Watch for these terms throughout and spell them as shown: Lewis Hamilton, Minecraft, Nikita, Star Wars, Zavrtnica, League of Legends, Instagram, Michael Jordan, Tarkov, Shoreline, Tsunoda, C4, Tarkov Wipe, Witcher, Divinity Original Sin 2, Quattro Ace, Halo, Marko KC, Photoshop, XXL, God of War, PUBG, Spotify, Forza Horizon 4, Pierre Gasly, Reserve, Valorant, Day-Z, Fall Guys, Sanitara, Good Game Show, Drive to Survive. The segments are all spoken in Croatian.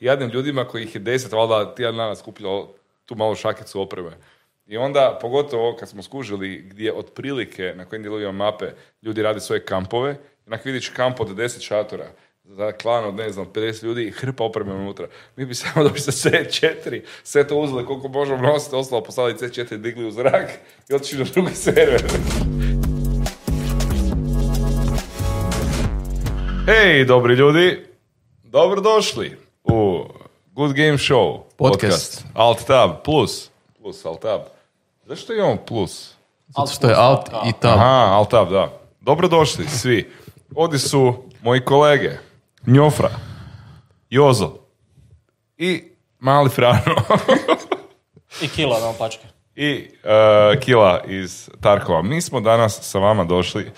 jadnim ljudima kojih je 10, valjda tjedan dana skupljao tu malu šakicu opreme. I onda, pogotovo kad smo skužili gdje otprilike na kojim dijelovima mape ljudi radi svoje kampove, onak vidiš kamp od 10 šatora, za klan od, ne znam, 50 ljudi i hrpa opreme unutra. Mi bi samo došli sa C4, sve to uzeli koliko možemo nositi, ostalo poslali C4, digli u zrak i otišli na drugi server. Hej, dobri ljudi, dobrodošli u Good Game Show podcast. Alt+Tab plus Alt+Tab. Zašto imamo plus? Zato što je Alt i Tab. Aha, Alt+Tab, da. Dobrodošli svi. Ovdje su moji kolege Njofra, Jozo i mali Frano. I Kila, da vam pačke. I Kila iz Tarkova. Mi smo danas sa vama došli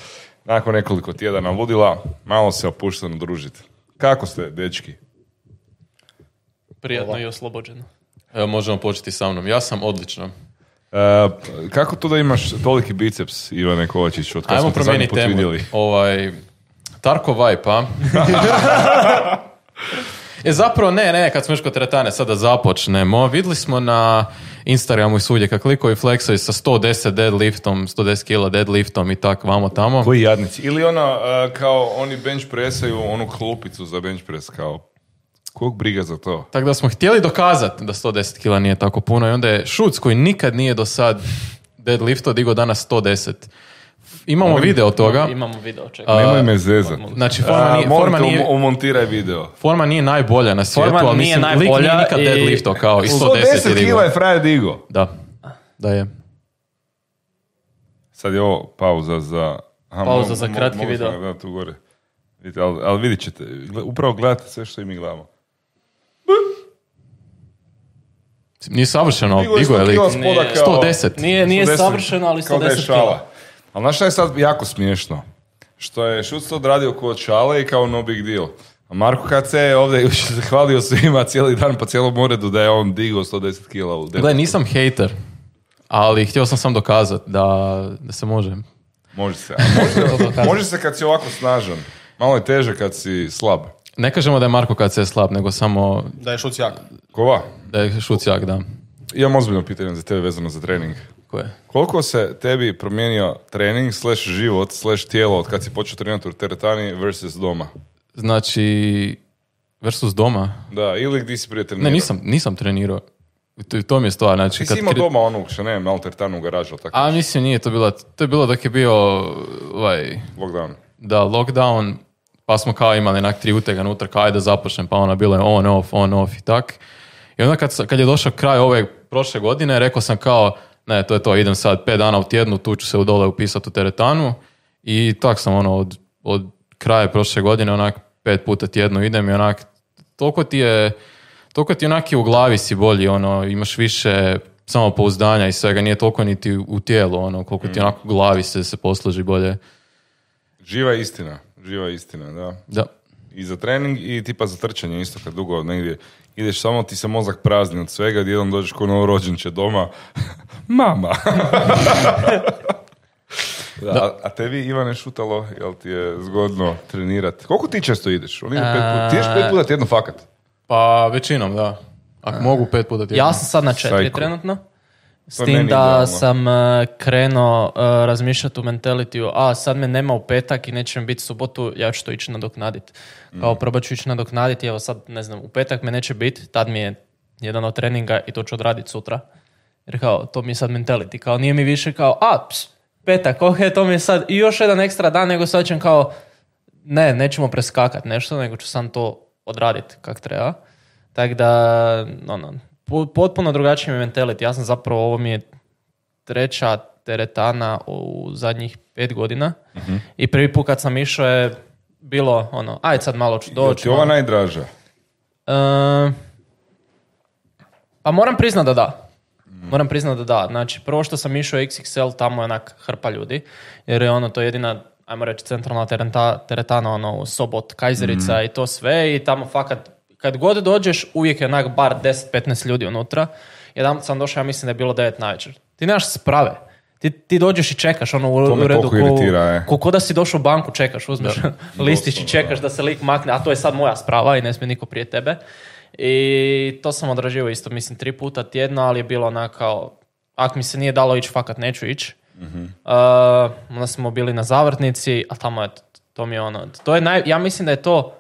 nakon nekoliko tjedana ludila, malo se opušteno družiti. Kako ste, dečki? Prijatno i oslobođeno. Evo, možemo početi sa mnom. Ja sam odlično. Kako to da imaš toliki biceps, Ivane Kovačić, od kada smo te zadnji put vidjeli? Tarkov Wipe, a? Zapravo ne, kad smo još kod teretane, sada započnemo. Vidjeli smo na Instagramu i svudje kako likovi flexaju sa 110 deadliftom, 110 kila deadliftom i tak vamo tamo. Koji jadnici. Ili ona, kao oni bench presaju, onu klupicu za bench press, kao kog briga za to. Tako da smo htjeli dokazati da 110 kila nije tako puno i onda je Schutz, koji nikad nije do sad deadlifto, digao danas 110. Imamo video toga. Imamo video, čekaj. Nemoj me zezat. Znači, forma nije... Umontiraj video. Forma nije najbolja na svijetu, forma ali mislim, lik nije nikad deadlifto kao i 110 digo. 110 kila je frajer digo. Da je. Sad je ovo pauza za... pauza za kratki video. Možda tu gore. Vidite, ali vidit ćete, upravo gledate sve što i mi gledamo. Nije savršeno, digo je lik. 110. Nije savršeno, ali 110 kila. Ali znaš šta je sad jako smiješno? Što je Schutz to odradio ko čale i kao no big deal. A Marko KC je ovdje još zahvalio svima cijeli dan po cijelom uredu da je on digao 110 kila. Gledaj, nisam hejter, ali htio sam dokazati da se može. Može se. Može se kad si ovako snažan. Malo je teže kad si slab. Ne kažemo da je Marko KC slab, nego samo... Da je Schutz jak. Kova? Da je Schutz jak, da. Imam ozbiljno pitanje za tebe vezano za trening. Koje? Koliko se tebi promijenio trening / život / tijelo od kad si počeo trenirati u teretani versus doma? Znači, versus doma? Da, ili gdje si prije trenirao? Ne, nisam trenirao. To mi je stvar. Znači, ti si imao doma onu, što ne, malo teretanu u garažu. A mislim, nije to bilo. To je bilo dok je bio lockdown. Da, lockdown, pa smo kao imali onak 3 utegana utrka, ajde da započnem, pa ona bila je on, off i tak. I onda kad je došao kraj ove prošle godine, rekao sam kao, ne, to je to, idem sad 5 dana u tjednu, tu ću se u dole upisati u teretanu i tak sam od kraja prošle godine onak 5 puta tjedno idem i onak toliko ti onak i u glavi si bolji, ono, imaš više samopouzdanja i svega, nije toliko niti u tijelu, ono, koliko ti onako u glavi se posloži bolje. Živa istina, da. I za trening i tipa za trčanje isto, kad dugo negdje ideš, samo ti se mozak prazni od svega, jednom dođeš ko novorođenče doma. Mama! Da. A tebi, Ivane, šutalo, jel ti je zgodno trenirati? Koliko ti često ideš? On ide 5 puta. Ti ješ 5 puta tjedno fakat? Pa većinom, da. Ako mogu 5 puta tjedno. Ja sam sad na 4 Psycho. Trenutno. S tim da sam krenuo razmišljati u mentalitiju, sad me nema u petak i neće mi biti subotu, ja ću to ići nadoknaditi. Kao probat ću ići nadoknaditi, evo sad, ne znam, u petak me neće biti, tad mi je jedan od treninga i to ću odraditi sutra. Jer kao, to mi je sad mentality, kao nije mi više kao, petak, to mi je sad i još jedan ekstra dan, nego sad ćem kao, nećemo preskakati nešto, nego ću sam to odraditi kak treba. Tako da, potpuno drugačiji mi mentality. Ja sam zapravo, ovo mi je 3. teretana u zadnjih 5 godina. I prvi put kad sam išao je bilo ajde sad malo ću doći. Da ti ova najdraža? Pa moram priznat da da. Znači, prvo što sam išao XXL, tamo je onak hrpa ljudi. Jer je to jedina, ajmo reći, centralna teretana, Sobot, Kajzerica i to sve. I tamo fakat kad god dođeš, uvijek je onak bar 10-15 ljudi unutra. Jedan sam došao, ja mislim da je bilo 9 na večer. Ti nemaš sprave. Ti dođeš i čekaš u redu. Ko da si došao u banku, čekaš, uzmeš listić i čekaš da se lik makne. A to je sad moja sprava i ne smije niko prije tebe. I to sam odraživao isto, mislim, 3 puta tjedno, ali je bilo onako kao, ako mi se nije dalo ići, fakat neću ići. Mm-hmm. Onda smo bili na zavrtnici, a tamo je, to mi je ono, to je ja mislim da je to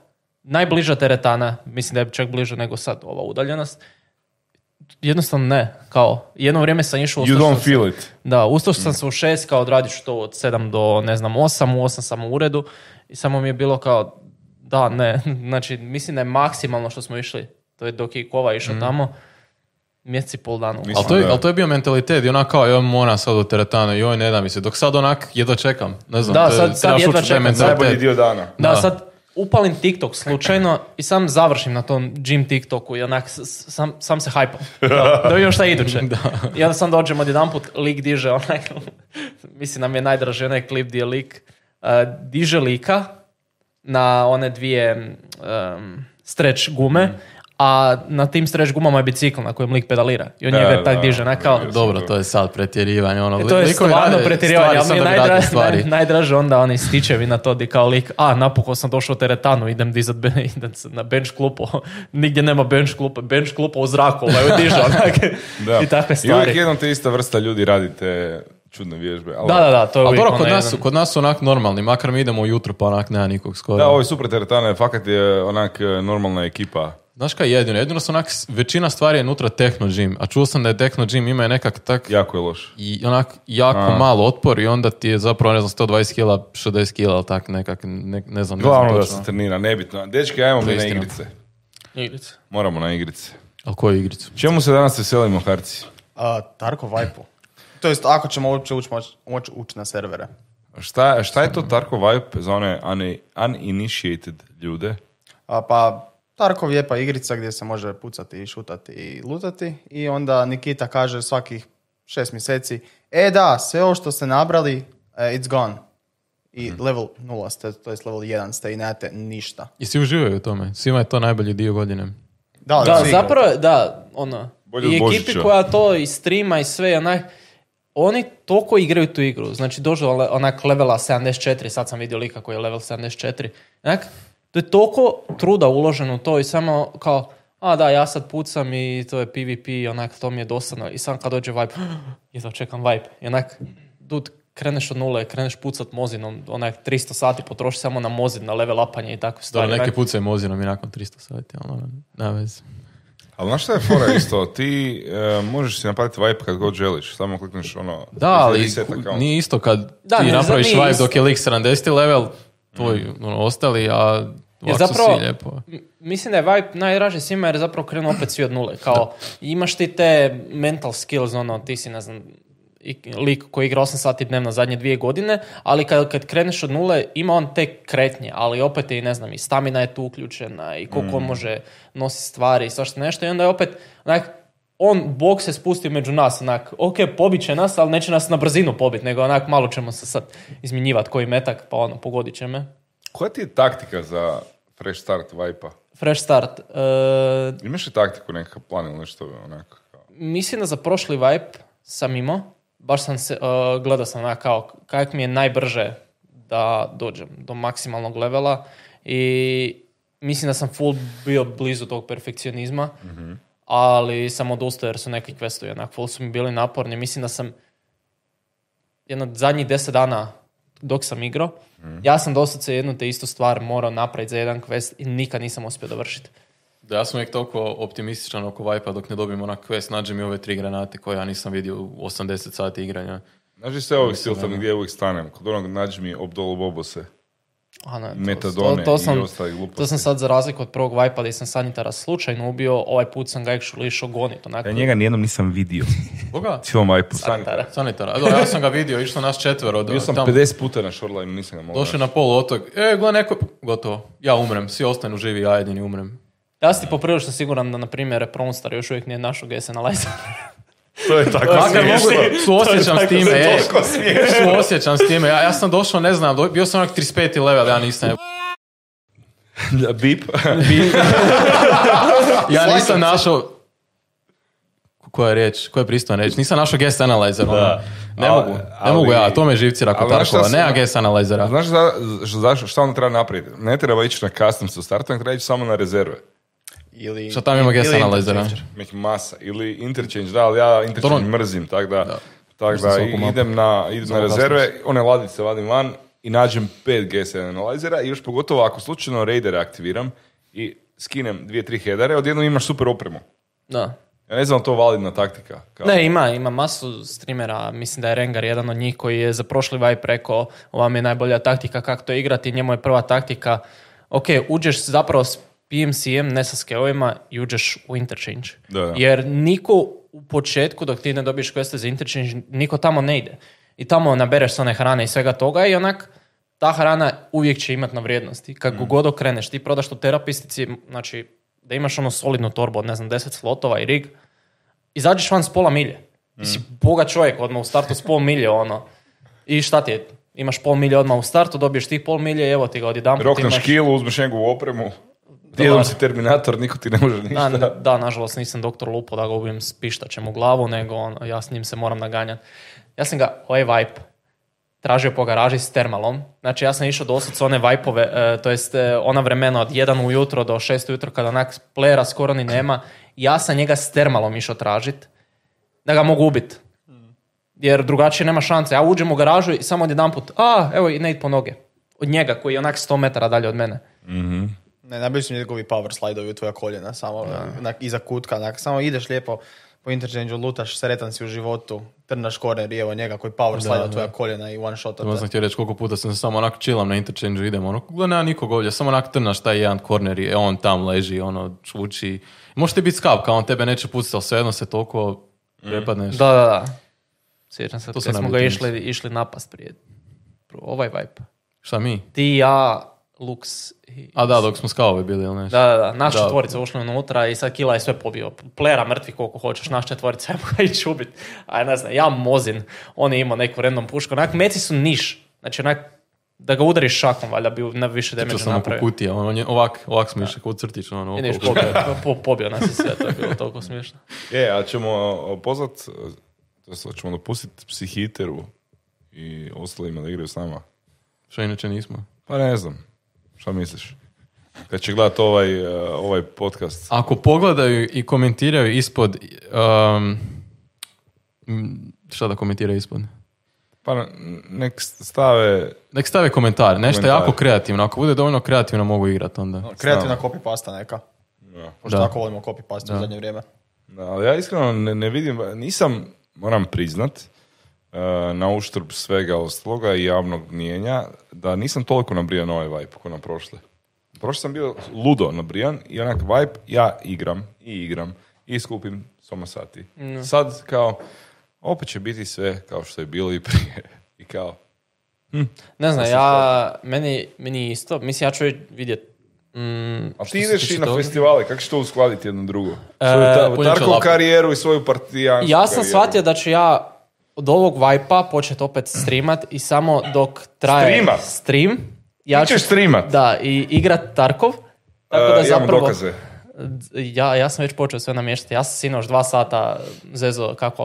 najbliža teretana, mislim da je čak bliža nego sad ova udaljenost. Jednostavno ne, kao, jedno vrijeme sam išao... You don't feel it. Da, ustao sam se u 6, kao odradiš to od 7 do, ne znam, 8, u 8 sam u uredu i samo mi je bilo kao, da, ne, znači, mislim da je maksimalno što smo išli, to je dok je Kova išao tamo, mjesec i pol dana. Ali to je bio mentalitet, i onak kao, joj moram sad u teretanu, joj ne da mi se, dok sad onak jedva čekam, ne znam, da, sad jedva čekam, najbolji dio dana. Da, sad... Upalim TikTok slučajno i sam završim na tom gym TikToku i onak sam se hajpam. Da vidim šta iduće. I onda sam dođem od jedan put, lik diže onak, mislim nam je najdraži onaj klip gdje lik diže lika na one 2 stretch gume, a na tim stretch gumama je bicikl na kojem lik pedalira. I on njega tak diže. Kao... Dobro, to je sad pretjerivanje. Ono, to je stvarno pretjerivanje, ali mi je najdraže onda oni stičevi na to di kao lik, a napokon sam došao u teretanu, idem dizat na bench klupu. Nigdje nema bench klupa, bench klupa u zraku, ovaj diže onak. I takve stvari. I uvijek jednom te ista vrsta ljudi radite čudne vježbe. Ali... Da, to je uvijek. Dobro, kod nas su onak normalni, makar mi idemo ujutro pa onak nema nikog skoro. Da, ovo je super teretana, fakat je onak normalna ekipa. Znaš kaj jedino su onak, većina stvari je unutra Techno Gym, a čuo sam da je Techno Gym ima nekak tak... Jako je loš. I onak jako malo otpor i onda ti je zapravo, ne znam, 120 kila, 60 kila, ali tak nekak, ne znam. Glavno da se trenira, nebitno. Dečki, ajmo mi na igrice. Igrice. Moramo na igrice. A koju igricu? Čemu se danas veselimo, Harci? Tarkov Wipe-u. To jest, ako ćemo uopće ući na servere. Šta je to Tarkov Wipe za one uninitiated ljude? Tarkov je pa igrica gdje se može pucati i šutati i lutati i onda Nikita kaže svakih 6 mjeseci sve ovo što ste nabrali, it's gone. I level 0 ste, to je level 1 ste i nemate ništa. I svi uživaju u tome, svima je to najbolji dio godine. Da zapravo, da, ono, bolje i ekipi koja to i streama i sve, onaj, oni toliko igraju tu igru, znači dođu onak levela 74, sad sam vidio lika koji je level 74, onak, to je toliko truda uloženo u to i samo kao, ja sad pucam i to je PvP i onak, to mi je dosadno. I sam kad dođe vibe, jedva čekam vibe. I onak, dude, kreneš od nule, kreneš pucat mozinom, onak 300 sati potroši samo na mozin, na level upanje i tako stvari. Da, neki pucaju mozinom i nakon 300 sati, ali na vezi. Ali znaš šta je fora isto? Ti možeš si napraviti vibe kad god želiš. Samo klikneš ono... Da, ali nije isto kad ti napraviš vibe dok je lik 70 level, tvoj ostali, a... Jer zapravo, mislim da je vibe najdraži svima jer zapravo krenu opet svi od nule. Kao, imaš ti te mental skills, ono, ti si, ne znam, lik koji igra 8 sati dnevno zadnje 2 godine, ali kad kreneš od nule, ima on te kretnje, ali opet je, ne znam, i stamina je tu uključena i koliko može nositi stvari i svašta nešto. I onda je opet, onak, Bog se spusti među nas, onak, ok, pobit će nas, ali neće nas na brzinu pobit, nego onak, malo ćemo se sad izmjenjivati koji metak, pa ono, pogodit će me. Koja ti je taktika za fresh start vibe-a? Fresh start. Imaš li taktiku nekakav plan ili nešto onako? Mislim da za prošli vibe sam imao. Baš sam se, gledao sam onako kao kako mi je najbrže da dođem do maksimalnog levela i mislim da sam full bio blizu tog perfekcionizma, ali sam odustao jer su neki questovi onako full su mi bili naporni. Mislim da sam jedno zadnjih 10 dana dok sam igrao, ja sam doslovce jednu te istu stvar morao napraviti za jedan quest i nikad nisam uspio dovršiti. Da, ja sam uvijek toliko optimističan oko Vipa dok ne dobijem onak quest, nađe mi ove 3 granate koje ja nisam vidio u 80 sati igranja. Nađi se ovih siltan gdje uvijek stanem, kod onog nađi mi obdolo bobose, metadone i ostali gluposti. To sam sad za razliku od prvog Vipa gdje sam Sanitara slučajno ubio, ovaj put sam ga actually išao gonit. Onako... Ja njega nijednom nisam vidio. Koga? Cijelom Vipu. Sanitara. Ja sam ga vidio, išlo nas 4. Bio sam tam 50 puta na Shoreline, nisam ga mogao. Došli na poluotok, gleda neko, gotovo, ja umrem, svi ostanu živi, ja jedini umrem. Ja si poprilično siguran da, na primjer, Pronstar još uvijek nije našao GSN Alive. To je tako smiješno. Suosjećam s time, suosjećam s time. Ja sam došao, ne znam, bio sam onak 35. level, ja nisam Bip. Ja nisam našao... Koja je riječ, koja je pristojna riječ? Nisam našao guest analyzer. Ne mogu ja, to me živcira kod Tarkova. Nema guest analyzera. Znaš šta onda treba napraviti? Ne treba ići na Customs u startu, ne treba ići samo na rezerve. ili... Što tam ima guest analizera? Masa. Ili Interchange, da, ali ja Interchange mrzim, tako da... da. Tako da idem na rezerve, one ladice vadim van i nađem 5 GS analizera i još pogotovo ako slučajno raidere aktiviram i skinem 2-3 headere, odjedno imaš super opremu. Da. Ja ne znam to validna taktika. Kao... Ne, ima masu streamera, mislim da je Rengar jedan od njih koji je za prošli Vibe rekao ova mi je najbolja taktika kako to igrati, njemu je prva taktika, ok, uđeš zapravo s PMC-em, ne sa Scavima i uđeš u Interchange. Da. Jer niko... U početku, dok ti ne dobiješ queste za Interchange, niko tamo ne ide. I tamo nabereš se one hrane i svega toga i onak, ta hrana uvijek će imati na vrijednosti. Kako god okreneš, ti prodaš to terapistici, znači da imaš ono solidnu torbu od, ne znam, 10 slotova i rig, izađeš van s pola milje. Ti si boga čovjek, odmah u startu s pol milje, ono. I šta ti je? Imaš pol milje odmah u startu, dobiješ tih pol milje, evo ti ga odjedan. Rokneš kilu, uzmeš njegovu opremu. Dijelom si Terminator, niko ti ne može ništa. Da, nažalost nisam doktor Lupo da ga ubijem s pištačem u glavu, nego ono, ja s njim se moram naganjati. Ja sam ga, ovaj Vibe, tražio po garaži s termalom. Znači ja sam išao dosad s one Vibe-ove, ona vremena od 1 ujutro do 6 ujutro kada onak playera skoro ni nema. Ja sam njega s termalom išao tražit da ga mogu ubit. Jer drugačije nema šanse. Ja uđem u garažu i samo jedan put, evo i ne id po noge. Od njega koji je onak 100 metara dalje od mene. Ne, najbolji su njegovi power slide-ovi u tvoja koljena, samo iza kutka, samo ideš lijepo po Interchange-u, lutaš, sretan si u životu, trnaš corner i evo njega koji power slide-o tvoja koljena i one shot-a. To sam htio reći koliko puta sam samo onak chillam na Interchange-u, idem ono, da nema nikog ovdje, samo onak trnaš taj jedan corner i on tam leži, ono, čvuči. Možete biti Scav, kao on tebe neće pucati, ali svejedno se toliko prepadneš. Da. Sjećam se, kad smo ga išli napast prije. Ovaj Vibe. Šta mi? Ti, ja... Lux i... A da, dok smo Scavovi bili, ili nešto? Da, naš četvorica ušli unutra i sad Kila je sve pobio. Playera mrtvi koliko hoćeš, naš četvorica je mogla ići ubiti. A ne znam, ja mozin. On je imao neku random pušku. Onak, meci su niš. Znači, onak, da ga udariš šakom, valjda bi na više damage napravio. Tičao sam oko kutija, on je ovak smišak, kod crtić. I neš, pobio nas i sve, to je bilo toliko smiješno. A ćemo pozvat, to ćemo dopustiti psihiteru i ostalima da igraju s nama. Što inače nismo? Pa ne znam. Šta misliš? Kad će gledati ovaj podcast? Ako pogledaju i komentiraju ispod... šta da komentiraju ispod? Pa nek stave komentar. Nešto je jako kreativno. Ako bude dovoljno kreativno, mogu igrati onda. Kreativna copy-pasta neka. Ja. Pošto tako volimo copy-pastu u zadnje vrijeme. Da, ali ja iskreno ne vidim... Nisam, moram priznat, na uštrb svega ostaloga i javnog mnijenja, da nisam toliko nabrijan ovaj Vibe ko na prošle. Prošle sam bio ludo nabrijan i onak Vibe, ja igram i skupim soma sati. Sad kao, opet će biti sve kao što je bilo i prije. I kao... Ne znam, meni isto, mislim ja ću vidjeti. A ti ideš i na festivale, kako ćeš to uskladiti jedno drugo? Svoju Tarkovu karijeru i svoju partijansku karijeru. Ja sam shvatio da ću ja od ovog Vibe-a počet opet streamat i samo dok traje stream... Ja ću streamat? Da, i igrat Tarkov. Tako da imam dokaze. Ja sam već počeo sve namještati. Ja sam sinoć 2 sata zezo kako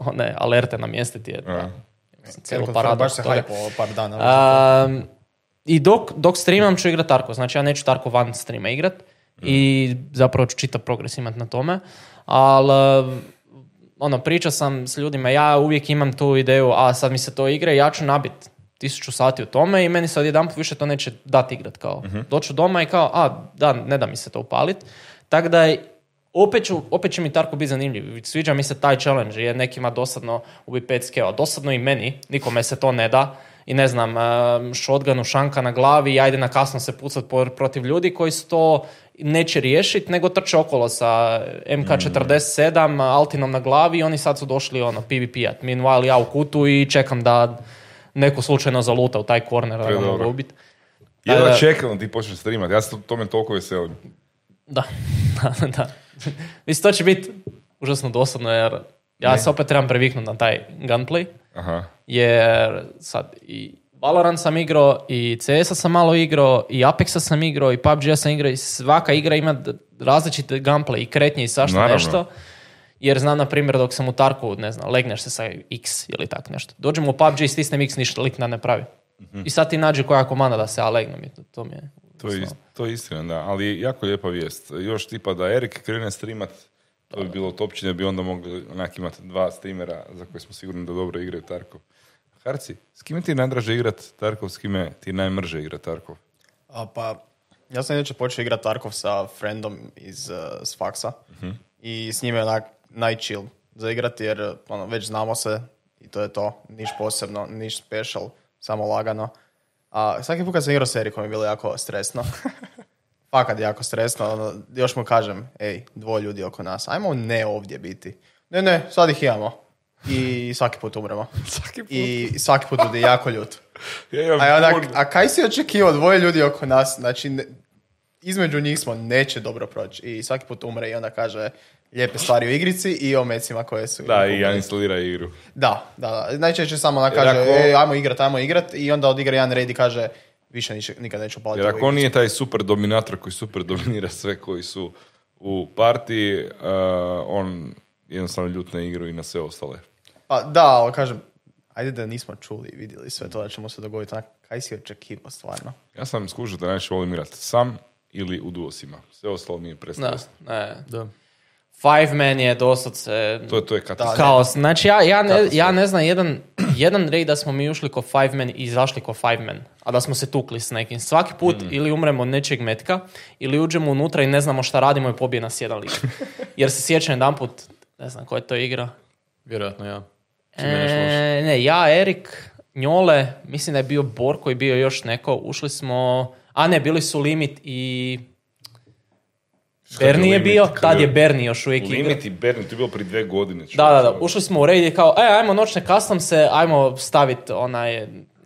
one alerte namjestiti. Cijelo paradu. Baš se hajpo par dana. I dok streamam ću igrat Tarkov. Znači ja neću Tarkov van streama igrat. I zapravo ću čitav progres imat na tome. Ali... Ono, pričao sam s ljudima, ja uvijek imam tu ideju, a sad mi se to igra i ja ću nabit 1000 sati u tome i meni sad jedan put više to neće dati igrat. Kao. Doću doma i kao, ne da mi se to upalit. Tako da, opet će mi Tarko biti zanimljiv. Sviđa mi se taj challenge, jer nekima dosadno ubi 5 skeva. Dosadno i meni, nikome se to ne da. I ne znam, shotgunu, šanka na glavi i ajde na kasno se pucat protiv ljudi koji su to... neće riješiti, nego trče okolo sa MK47, Altinom na glavi i oni sad su došli PvP-at. Meanwhile ja u kutu i čekam da neko slučajno zaluta u taj corner da ga mogu ubiti. Jedva čekam ti počneš streamat, ja se tome toliko veselim. Da. Mislim, to će biti užasno dosadno jer ja se opet trebam previknuti na taj gunplay. Aha. Jer sad i Valorant sam igrao, i CS-a sam malo igrao, i Apex-a sam igrao, i PUBG-a sam igrao, i svaka igra ima različite gameplay i kretnje i svašta nešto. Jer znam, na primjer, dok sam u Tarkovu, ne znam, legneš se sa X ili tako nešto. Dođem u PUBG i stisnem X, ništa, lik nam ne pravi. I sad ti nađe koja komanda da se legnem. To mi je To je istina, da. Ali jako lijepa vijest. Još tipa da Erik krene streamat, to bi bilo topčine, bi onda mogli onak imati dva streamera za koje smo sigurni da dobro igraju Tarkov. Harci, s kime ti najdraže igrat Tarkov, s kime ti najmrže igrat Tarkov? Ja sam inače počeo igrat Tarkov sa friendom iz faksa i s njime onak najchill za igrati jer već znamo se i to je to, niš posebno, niš special, samo lagano. A svaki put kad sam igrao s Erikom je bilo jako stresno. Fakat jako stresno. Još mu kažem, ej, dvoje ljudi oko nas, ajmo ne ovdje biti. Ne, sad ih imamo. I svaki put umremo. I svaki put bude jako ljut. A kaj si očekivao, dvoje ljudi oko nas, znači između njih smo neće dobro proći. I svaki put umre i onda kaže lijepe stvari o igrici i o mecima koje su... Da, i ja instalira igru. Da. Najčešće samo ona kaže ajmo igrat i onda odigra jedan raid i kaže više nikad neću paliti. Jer ako on nije taj super dominator koji super dominira sve koji su u partiji, on jednostavno ljut na igru i na sve ostale. Pa da, ali kažem, ajde da nismo čuli i vidjeli sve to da ćemo se dogoditi. Kaj si očekivao stvarno? Ja sam skužio da najviše volim igrati sam ili u duosima. Sve ostalo mi je predstavljeno. Da. Five man je doslovce to je kaos. Znači ja ne znam jedan raid da smo mi ušli ko five man i izašli ko five man, a da smo se tukli s nekim. Svaki put ili umremo od nečeg metka ili uđemo unutra i ne znamo šta radimo i pobije nas jedan lik. Jer se sjećam jedan put, ne znam koja je to igra. Vjerojatno ja. Ja, Erik, Njole, mislim da je bio Borko i bio još neko. Ušli smo... A ne, bili su Limit i... Berni je bio, tad je Berni još uvijek igra. Limit i Berni, to je bilo prije 2 godine. Da, ušli smo u raid i kao, ajmo noćne Customse, ajmo staviti onaj,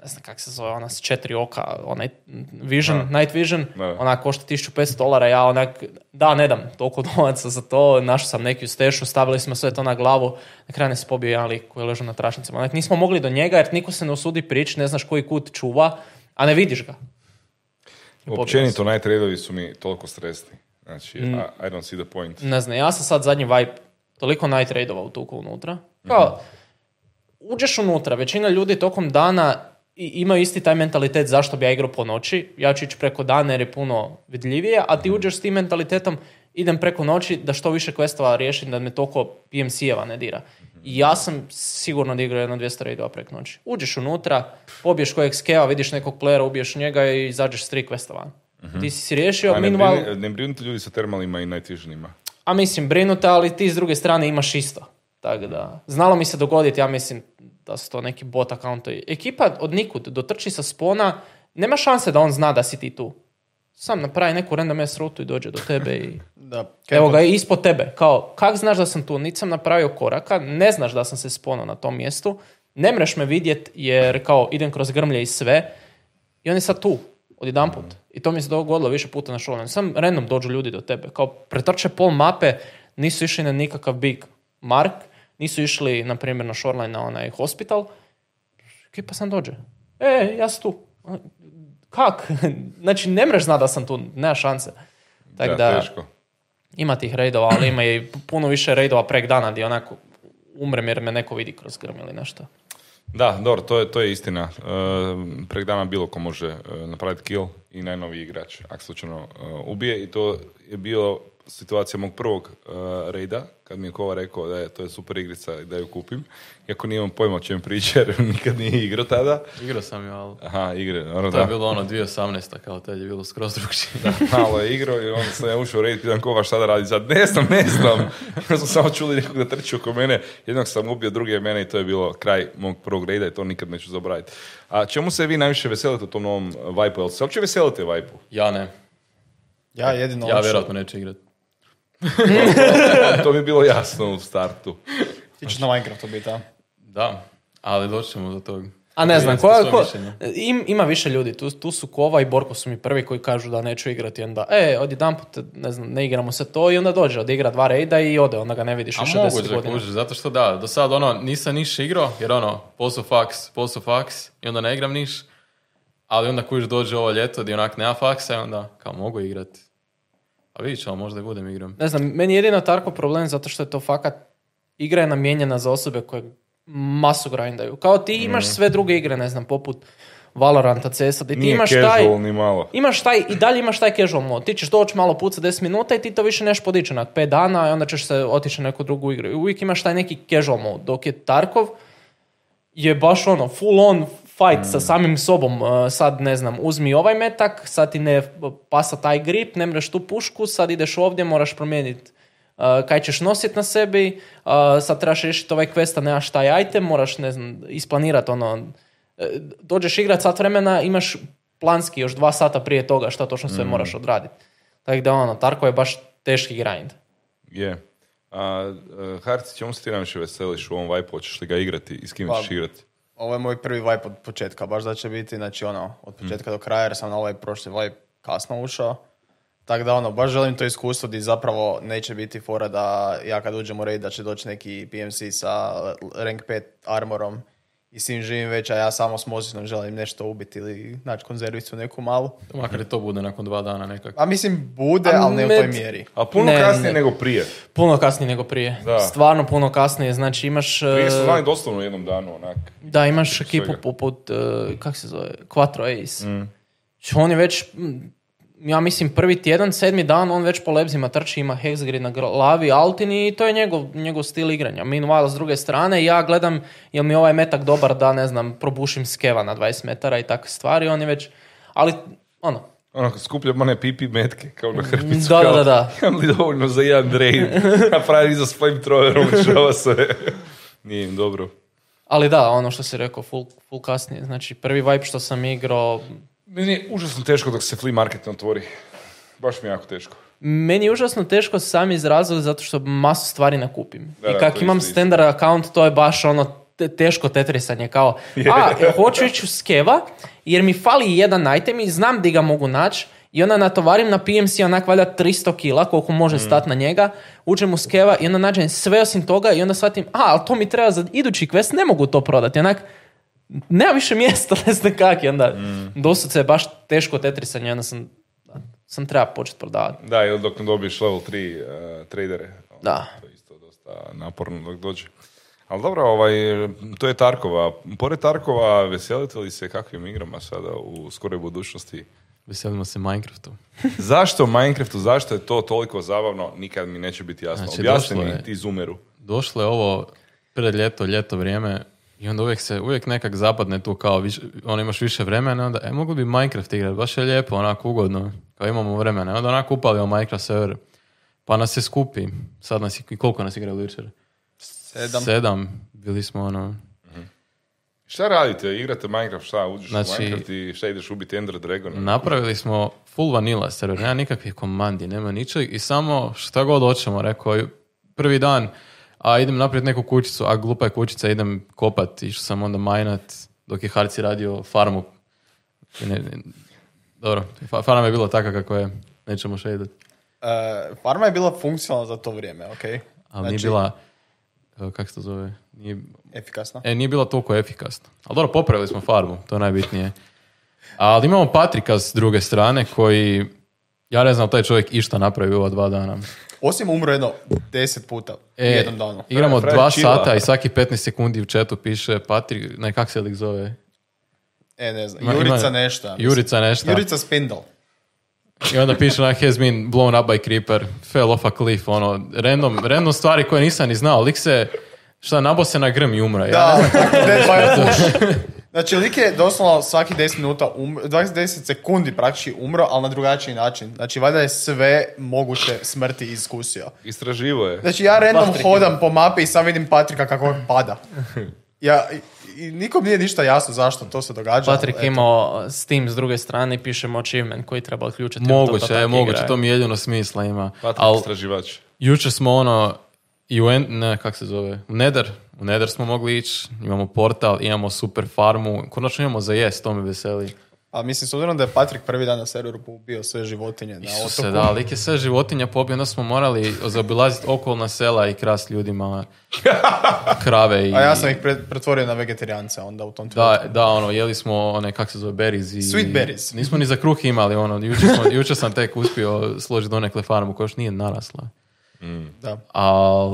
ne znam kak se zove, ona s 4 oka, onaj Vision, Night Vision, ona košta $1,500, ja onak, da, ne dam toliko novaca za to, našao sam neki u stešu, stavili smo sve to na glavu, na kraju ne se pobio jedan lik koji ležu na trašnicama. Onak, nismo mogli do njega jer niko se ne usudi prići, ne znaš koji kut čuva, a ne vidiš ga. Općenito, night raidovi su mi toliko stresni. Znači, I don't see the point. Ne znam, ja sam sad zadnji vibe toliko night raidova utuku unutra. Kao, uđeš unutra, većina ljudi tokom dana imaju isti taj mentalitet zašto bi ja igrao po noći, ja ću ići preko dana jer je puno vidljivije, a ti uđeš s tim mentalitetom, idem preko noći da što više questova riješim, da me toliko PMC-eva ne dira. I ja sam sigurno odigrao 200 raidova preko noći. Uđeš unutra, pobiješ kojeg Scava, vidiš nekog playera, ubiješ njega i izađeš s 3 questova. Ti si riješio, ne brinuti ljudi sa termalima i najtižnima. A mislim, brinuti, ali ti s druge strane imaš isto. Tako da, znalo mi se dogoditi, ja mislim da su to neki bot accountovi. Ekipa od nikud dotrči sa spona, nema šanse da on zna da si ti tu. Sam napravi neku random ass rutu i dođe do tebe i... Evo ga, ispod tebe. Kao, kak znaš da sam tu? Niti sam napravio koraka, ne znaš da sam se sponao na tom mjestu, ne mreš me vidjet jer kao idem kroz grmlje i sve i on je sad tu. Odjedanput. I to mi se dogodilo više puta na Shoreline. Sam random dođu ljudi do tebe. Kao pretrče pol mape, nisu išli na nikakav big mark, nisu išli, na primjer, na Shoreline, na onaj hospital. Ekipa sam dođe. Ja sam tu. Kak? Znači, ne mreš zna da sam tu. Nema šanse. Tako da, teško. Ima tih raidova, ali ima i puno više raidova prek dana gdje onako umrem jer me neko vidi kroz grm ili nešto. Da, dobro, to je istina. Prek dana bilo ko može napraviti kill i najnoviji igrač, ako slučajno ubije. I to je bila situacija mog prvog raida, kad mi je Kova rekao da je to super igrica i da ju kupim. Iako nijem pojma o čem priča, jer nikad nije igrao tada. Igrao sam ju, ali... Aha, igre, naravno. To je bilo 2018. kao tad je bilo skroz drugčije. Da, malo je igrao i onda sam ja ušao u raid, pitan Kova šta da radi sad. Ne znam. Ja sam samo čuli nekog da trči oko mene. Jednog sam ubio, drugi je mene i to je bilo kraj mog prvog raida i to nikad neću zaboraviti. A čemu se vi najviše veselite u tom novom Vipe-u? Jel se uopće veselite Vipe-u? Ja ne. Ja jedino ja vjerojatno neću igrati. To bi bilo jasno u startu. Ti ćeš na Minecraftu biti, a? Da, ali doćemo do toga. A ne znam, ima više ljudi. Tu su Kova i Borko su mi prvi koji kažu da neću igrati. Onda, odjedanput, ne znam, ne igramo se to i onda dođe, odigra 2 rejda i ode, onda ga ne vidiš više 10 godina. A moguće, zato što da, do sad nisam niš igrao, jer posao faks i onda ne igram niš. Ali onda kužiš dođe ovo ljeto gdje onak nema faksa i onda kao mogu igrati. A vidiš, ali možda i budem igram. Ne znam, meni je jedino Tarkov problem zato što je to fakat igra je namijenjena za osobe koje masu grindaju. Kao ti imaš sve druge igre, ne znam, poput Valoranta, CS-a, gdje ti imaš taj, i dalje imaš taj casual mod. Ti ćeš doći malo puca 10 minuta i ti to više neš podiče na 5 dana i onda ćeš se otići na neku drugu igru. Uvijek imaš taj neki casual mod, dok je Tarkov je baš ono full on fight sa samim sobom. Sad ne znam, uzmi ovaj metak, sad ti ne pasa taj grip, ne mreš tu pušku, sad ideš ovdje, moraš promijeniti kaj ćeš nositi na sebi, sad trebaš riješiti ovaj quest, a nemaš taj item, moraš, ne znam, isplanirati ono, dođeš igrat sat vremena, imaš planski još 2 sata prije toga šta točno sve moraš odraditi. Tako da ono, Tarkov je baš teški grind. Je. A Harci, čemu se ti najviše veseliš u ovom Vibe-u? Hoćeš li ga igrati i s kim ćeš igrati? Ovo je moj prvi Vibe od početka, baš da će biti, znači ono, od početka do kraja, jer sam na ovaj prošli Vibe kasno ušao. Tako da ono, baš želim to iskustvo gdje zapravo neće biti fora da ja kad uđem u raid da će doći neki PMC sa rank 5 armorom i s tim živim već, a ja samo s mozinom želim nešto ubiti ili naći konzervicu neku malu. Makar to bude nakon 2 dana nekak. A mislim bude, ali ne u toj mjeri. A puno kasnije nego prije. Puno kasnije nego prije. Da. Stvarno puno kasnije. Znači imaš... Prije se znali doslovno u jednom danu onak. Da, imaš ekipu poput, kak se zove, Quattro Ace. On je već... Ja mislim prvi tjedan, 7. dan, on već po lebzima trči, ima hexgrid na glavi, altini i to je njegov stil igranja. Meanwhile, s druge strane, ja gledam jel mi ovaj metak dobar da, ne znam, probušim skeva na 20 metara i takve stvari, on je već, ali, ono. Ono, skupljamo one pipi metke, kao na hrpicu, da. Imam li dovoljno za jedan drain, napravim za svojim troverom, šava se. Nije im dobro. Ali da, ono što si rekao, full kasnije, znači prvi vibe što sam igrao... Meni je užasno teško dok se flea market ne otvori. Baš mi je jako teško. Meni je užasno teško sam iz razloga zato što masu stvari nakupim. Da, I kako imam standard account, to je baš ono teško tetrisanje. Kao, hoću ići u skeva jer mi fali jedan item i znam di ga mogu naći i onda natovarim na PMC onak valja 300 kila koliko može stati na njega. Uđem u skeva i onda nađem sve osim toga i onda shvatim, ali to mi treba za idući quest, ne mogu to prodati. Onak, nema više mjesta, ne znam kak, i onda dosud se baš teško tetrisanje, onda sam treba početi prodavati. Da, ili dok ne dobiješ level 3 tradere. Da. To je isto dosta naporno dok dođe. Ali dobro, to je Tarkova. Pored Tarkova, veselite li se kakvim igrama sada u skoroj budućnosti? Veselimo se Minecraftu. Zašto Minecraftu? Zašto je to toliko zabavno? Nikad mi neće biti jasno. Znači, objasni mi ti zoomeru. Došlo je ovo pred ljeto vrijeme, i onda uvijek nekak zapadne tu kao, ono imaš više vremena, onda mogli bi Minecraft igrati, baš je lijepo, onako ugodno, kao imamo vremena. Onda onako upalio Minecraft server, pa nas je skupi, sad nas je, koliko nas igra u Witcher? 7, bili smo ono... Šta radite? Igrate Minecraft, šta? Uđeš u Minecraft i šta ideš ubiti Ender Dragon? Napravili smo full vanilla server, nema nikakvih komandi, nema ničeg i samo šta god hoćemo, rekao, prvi dan... A idem naprijed neku kućicu, a glupa je kućica, idem kopat, išao sam onda majnat, dok je Harci radio farmu. Dobro, farma je bila taka kako je, nećemo šedati. Farma je bila funkcionalna za to vrijeme, okej. Okay? Ali znači... nije bila, kako se to zove? Efikasna? Nije bila toliko efikasna. Ali dobro, popravili smo farmu, to je najbitnije. Ali imamo Patrika s druge strane koji, ja ne znam, taj čovjek išta napravi ova 2 dana. Osim umro jedno 10 puta u jednom danu. Igramo 2 sata i svaki 15 sekundi u chatu piše Patrik, kak se lik zove? Ne znam, Jurica nešto. Jurica Spindle. I onda piše has been blown up by creeper, fell off a cliff, ono, random stvari koje nisam ni znao. Lik se, nabo se na grm i umra. Znači, lik je doslovno svaki 10 minuta, 10 sekundi praktički umro, ali na drugačiji način. Znači, valjda je sve moguće smrti iskusio. Istraživo je. Znači, ja random hodam po mapi i sam vidim Patrika kako pada. I nikom nije ništa jasno zašto to se događa. Patrik imao Steam s druge strane i pišemo achievement koji treba odključiti. Moguće, to mi jedino smisla ima. Patrik istraživač. Jučer smo ono... I u Nether smo mogli ići, imamo portal, imamo super farmu, konačno imamo za jest, to me veseli. A mislim, s obzirom da je Patrik prvi dan na serveru pobio sve životinje na otoku. Isuse, da, lik je sve životinja pobio, onda smo morali zaobilaziti okolna sela i krast ljudima krave. A ja sam ih pretvorio na vegetarijance onda u tom trenutku. Da, ono, jeli smo one, berries. Sweet berries. Nismo ni za kruh imali, ono, jučer sam tek uspio složiti donekle farmu koja još nije narasla.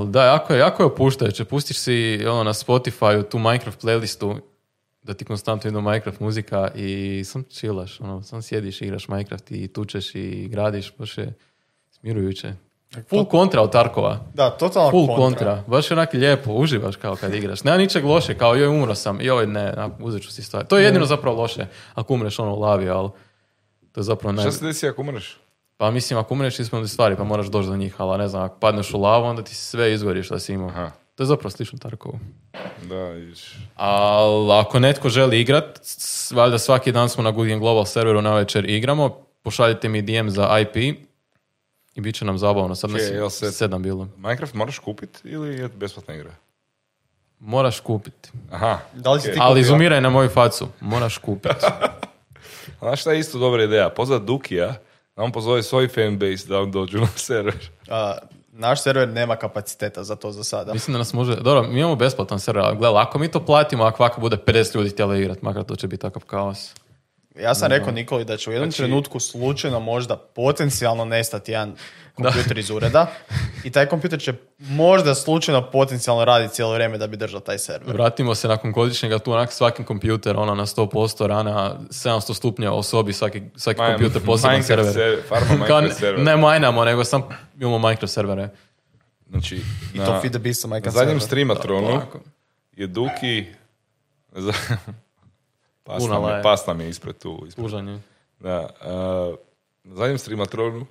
Da, jako je opuštajuće. Pustiš si na Spotify-u tu Minecraft playlistu da ti konstantno ide Minecraft muzika i sam chillaš, ono, sam sjediš, igraš Minecraft i tučeš i gradiš, baš je smirujuće. Full kontra od Tarkova. Da, totalno kontra. Baš onak lijepo, uživaš kao kad igraš. Nema ničeg loše, kao joj umro sam, joj ne, uzet ću si stvari. To je jedino zapravo loše, ako umreš ono u lavi, ali to je zapravo ne... Šta se desi ako umreš? Pa mislim, ako umreš ispod stvari, pa moraš doći do njih, ali ne znam, ako padneš u lavu, onda ti sve izgoriš da si imao. Aha. To je zapravo slično Tarkovu. Da, iš. Ali ako netko želi igrat, valjda svaki dan smo na Good Game Global serveru na večer igramo, pošaljite mi DM za IP i bit će nam zabavno. Sad nas je 7 bilo. Minecraft moraš kupit ili je besplatna igra? Moraš kupit. Aha. Da li si ti ali zoomiraj na moju facu. Moraš kupit. Znaš šta je isto dobra ideja? Pozvat Dukija, da on pozove svoj fanbase da on dođu na server. Naš server nema kapaciteta za to za sada. Mislim da nas može... Dobro, mi imamo besplatan server, ali gledaj, ako mi to platimo, ako ovako bude 50 ljudi htjela igrati, makar to će biti takav kaos. Ja sam rekao Nikoli da će u jednom trenutku slučajno možda potencijalno nestati jedan kompjuter iz ureda i taj kompjuter će možda slučajno potencijalno raditi cijelo vrijeme da bi držao taj server. Vratimo se nakon godišnjega tu onak svakim kompjuter, ona na 100% rana 700 stupnja osobi svaki kompjuter poseban server. Minecraft server. Ne majnamo, nego samo imamo Minecraft servere. Znači, i to Feed the Beast sa Minecraft server. Na zadnjem streamatronu je Duki... Pasta mi je ispred tu. Užanje. Da. Na zadnjem streamatronu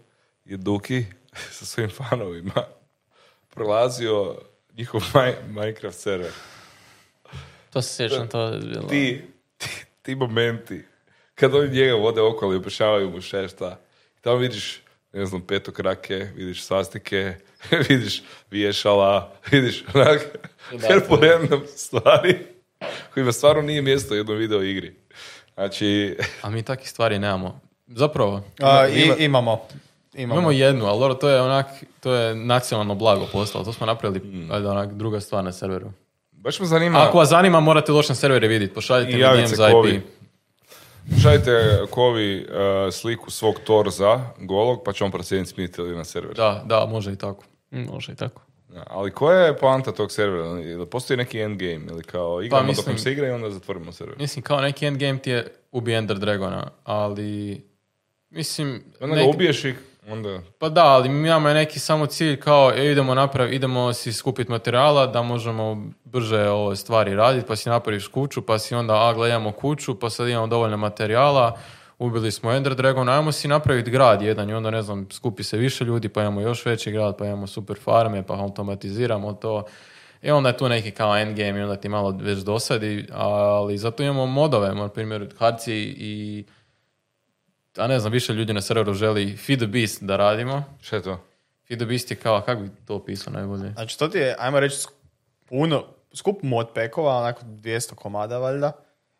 je Duki sa svojim fanovima prolazio njihov Minecraft server. To se sjećam, to je bilo... Ti momenti kad oni njega vode okolo i opišavaju mu šešta. Tamo vidiš, ne znam, petokrake, vidiš sastike, vidiš vješala, vidiš onak herporendom stvari kojima stvarno nije mjesto u jednom video igri. Znači... A mi takih stvari nemamo. Zapravo. Imamo jednu, ali dobro, to je nacionalno blago postalo. To smo napravili druga stvar na serveru. Baš me zanima... Ako vas zanima, morate doći na servere vidjeti. Pošaljite mi DM za IP. Pošaljite Kovi sliku svog torza golog, pa će on procijeniti smijete li na serveru. Da, može i tako. Ali koja je poanta tog servera? Postoji neki endgame ili kao igramo dok nam se igra i onda zatvorimo server? Mislim, kao neki endgame ti je ubi Ender Dragona, ali mislim... Onda ga ubiješ ih, onda... Pa da, ali mi imamo neki samo cilj kao idemo si skupiti materijala da možemo brže ove stvari raditi, pa si napraviš kuću, pa si onda gledamo kuću, pa sad imamo dovoljno materijala, ubili smo Ender Dragon, ajmo si napraviti grad jedan i onda, ne znam, skupi se više ljudi, pa imamo još veći grad, pa imamo super farme, pa automatiziramo to. I onda je tu neki kao endgame i onda ti malo već dosadi, ali zato imamo modove, na primjer, harci i... A ne znam, više ljudi na serveru želi Feed the Beast da radimo. Šta je to? Feed the Beast je kao, kako bi to opisao najbolje? Znači, to ti je, ajmo reći, skup modpackova, onako 200 komada, valjda,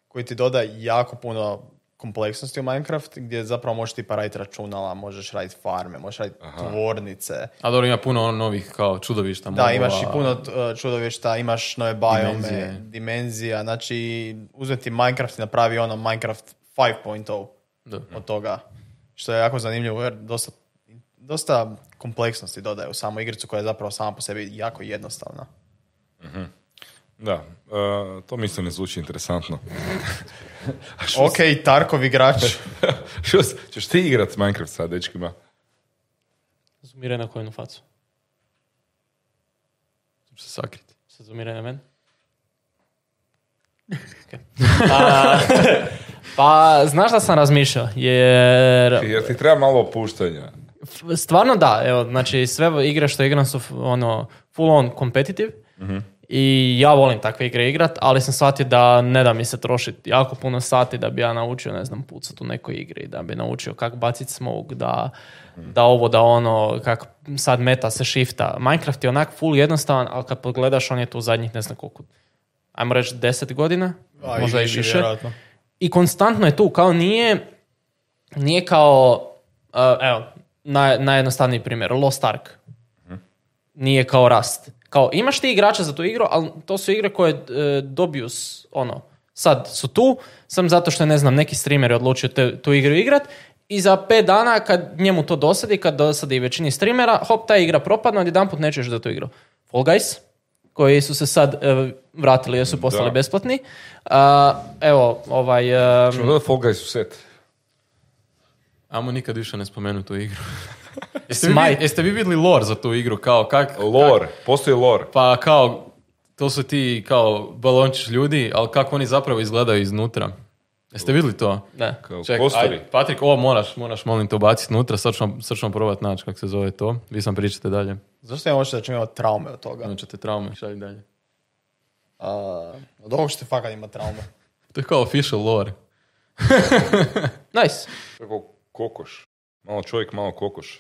koji ti doda jako puno kompleksnosti u Minecraft, gdje zapravo možeš ti pa raditi računala, možeš raditi farme, možeš raditi tvornice. A dobro, ima puno novih kao čudovišta. Da, imaš i puno čudovišta, imaš nove biome, dimenzija. Znači, uzme ti Minecraft i napravi ono Minecraft 5.0 od toga. Što je jako zanimljivo, jer dosta kompleksnosti dodaje u samu igricu, koja je zapravo sama po sebi jako jednostavna. Mhm. Da, to mislim ne zvuči interesantno. Ok, Tarkov igrač. Češ ti igrat Minecraft sa dečkima? Zoomiraj na koju facu. Češ se sakriti. Se zoomiraj na mene. Okay. Pa, znaš da sam razmišljao, jer ti treba malo opuštanja. Stvarno da, evo, znači sve igre što igram su ono, full on competitive. Mhm. I ja volim takve igre igrat, ali sam shvatio da ne da mi se trošiti jako puno sati da bi ja naučio, ne znam, pucat u nekoj igri, da bi naučio kako baciti smoke, da ovo, da ono, kako sad meta se shifta. Minecraft je onak full jednostavan, ali kad pogledaš, on je tu zadnjih, ne znam koliko, ajmo reći 10 godina, možda i više. I konstantno je tu, kao nije kao, evo, najjednostavniji primjer, Lost Ark. Nije kao Rust. Kao, imaš ti igrača za tu igru, ali to su igre koje dobiju, ono, sad su tu, sam zato što je, ne znam, neki streamer je odlučio tu igru igrat i za 5 dana kad njemu to dosadi, kad dosadi većini streamera, hop, ta igra propadne, odjedanput nećeš da tu igru. Fall Guys, koji su se sad vratili jer su postali besplatni. Evo, ovaj... Čemo da Fall Guys u set. Amo nikad više ne spomenu tu igru. Jeste vi vidjeli lore za tu igru? Kao, lore? Postoji lore? Pa kao, to su ti kao balončić ljudi, ali kako oni zapravo izgledaju iznutra. Jeste vidjeli to? Ne. Čekaj, Patrik, ovo moraš molim te ubaciti unutra, sad ću vam probati naći kako se zove to. Vi sam pričate dalje. Zašto imam očito da ćemo imati traume od toga? Nećete traume, šalj dalje. Od ovog ćete fakat imati traume. To je kao official lore. Nice. Kako kokoš. Malo čovjek, malo kokoš.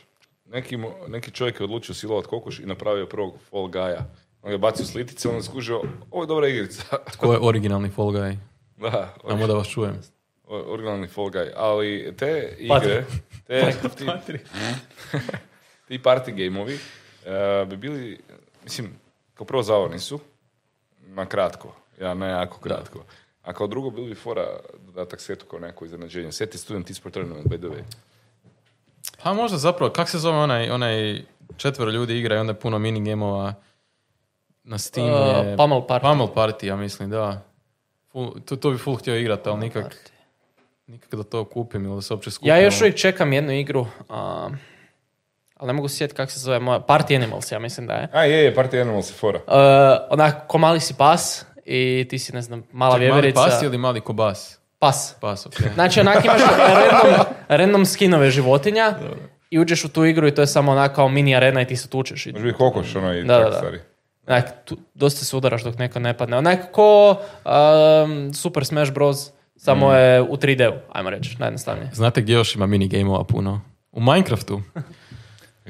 Neki čovjek je odlučio silovat kokoš i napravio prvog Fall Guya. On je bacio s litice, on je skužio, ovo je dobra igrica. Tko je originalni Fall Guy? Da, samo da vas čujem. Originalni Fall Guy, ali te igre, ti party game-ovi bi bili, mislim, kao prvo zavorni su, na kratko, ja ne jako kratko. A kao drugo bili bi fora dodatak setu kao neko iznenađenje. Set je student e-sport tournament, by the way. Pa možda zapravo, kak se zove onaj četvero ljudi igra i onda puno minigamova na Steamu je... Pummel Party. Pummel Party, ja mislim, da. To bi full htio igrati, ali nikak da to kupim ili da se uopće skupim. Ja još uvijek čekam jednu igru, ali ne mogu sjetiti kako se zove moja. Party Animals, ja mislim da je. A je, Party Animals je fora. Onak, ko mali si pas i ti si, ne znam, mala vjeverica. Mali pas ili mali kobas? Pas, ok. Znači, onak imaš random skinove životinja i uđeš u tu igru i to je samo onak kao mini arena i ti se tučeš. Može biti kokoš, ono i tako stvari. Onak, dosta se udaraš dok neko ne padne. Onak ko Super Smash Bros. Samo je u 3D-u, ajmo reći, najjednostavnije. Znate gdje još ima minigameova puno? U Minecraftu.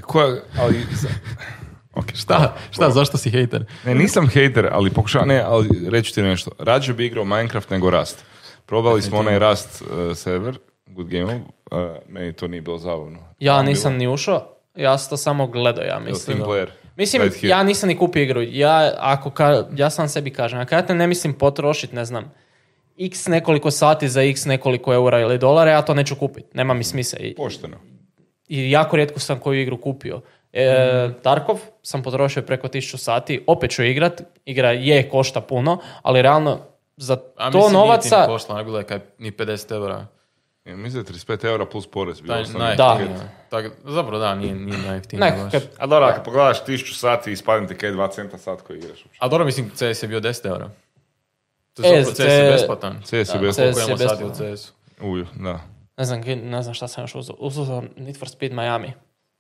Koja, ali... Okay, šta, zašto si hejter? Ne, nisam hejter, ali pokušavam, ali reći ti nešto. Rađe bi igrao Minecraft nego Rust. Probali smo onaj Rust server, Good Game, meni to nije bilo zabavno. Ja nisam ni ušao, ja sam to samo gledao, ja mislim. Mislim, right ja nisam ni kupio igru. Ja sam sebi kažem, ako ja ne mislim potrošiti, ne znam, x nekoliko sati za x nekoliko eura ili dolara, ja to neću kupiti. Nema mi smisla. Pošteno. I jako rijetko sam koju igru kupio. Tarkov sam potrošio preko 1000 sati, opet ću igrat. Igra je, košta puno, ali realno za to novaca... Nije ti ni koštala, ne bilo je kaj ni 50 eura. Ja, mislim da je 35 eura plus porez. Zapravo da, nije najjeftinije. A dobro, ako pogledaš 1000 sati i spadne ti kaj 2 centa sat koji igraš. A dobro, mislim, CS je bio 10 eura. CS je besplatan. Uju, da. Ne znam šta sam još uzao. Uzao sam Need for Speed Miami.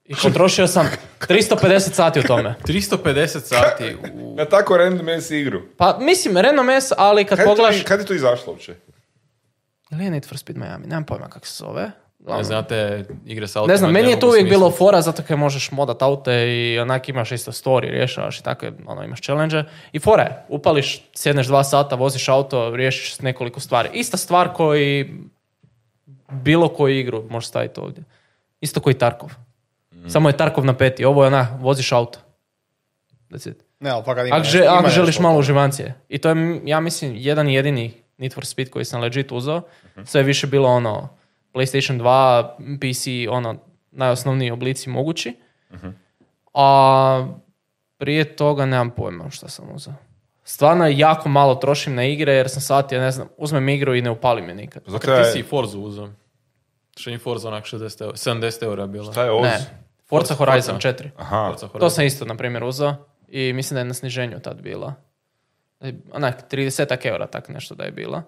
I potrošio sam 350 sati u tome. 350 sati? Na tako random ass igru? Pa mislim, random ass, ali kad pogledaš... Kad je to izašlo uopće? Ili je Need for Speed Miami? Nemam pojma kako se zove. Ne znate igre sa autima. Ne znam, meni je to uvijek bilo fora, zato kad možeš modat aute i onak imaš isto story, rješavaš i tako, ono, imaš challenge. I fora je, upališ, sjedneš 2 sata, voziš auto, riješiš nekoliko stvari. Ista stvar koji bilo koju igru možeš staviti ovdje. Isto koji Tarkov. Samo je Tarkov na 5. Ovo je ona, voziš auto. That's it. Ne, ali fakat ima nešto. Ako želiš malo uživancije. I to je, ja mislim, jedan jedini Need for Speed koji sam legit uzeo. Sve je više bilo ono PlayStation 2, PC, ono najosnovniji oblici mogući. A prije toga nemam pojma šta sam uzeo. Stvarno jako malo trošim na igre jer sam satio, ne znam, uzmem igru i ne upalim je nikad. Zato ti si i Forzu uzeo. Što je Forza onak 70 eura bila. Šta je Oz? Ne. Forza Horizon 4. Aha. To sam isto, na primjer, uzeo i mislim da je na sniženju tad bila. Onak, 30 eura, tak nešto da je bila.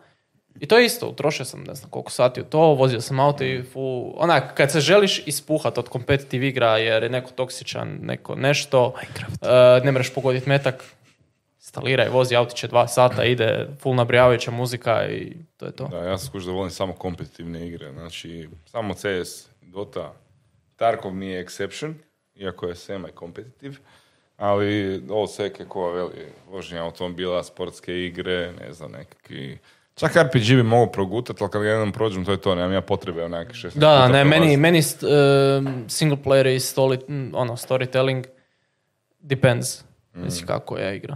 I to je isto, utrošio sam, ne znam koliko sati u to, vozio sam auto i onak, kad se želiš ispuhat od competitive igra jer je neko toksičan, neko nešto, ne mreš pogoditi metak, instaliraj, vozi autiće 2 sata, ide full nabrijavajuća muzika i to je to. Da, ja sam skušao da volim samo kompetitivne igre, znači samo CS, Dota, Tarkov nije exception, iako je semi-kompetitiv, ali ovo sve kako veli, vožnje automobila, sportske igre, ne znam, nekakvi... Čak RPG bi mogu progutati, ali kad jednom prođem, to je to, nemam ja potrebe onake 16 puta. Da, ne, meni single player i storytelling depends, mislim kako je igra.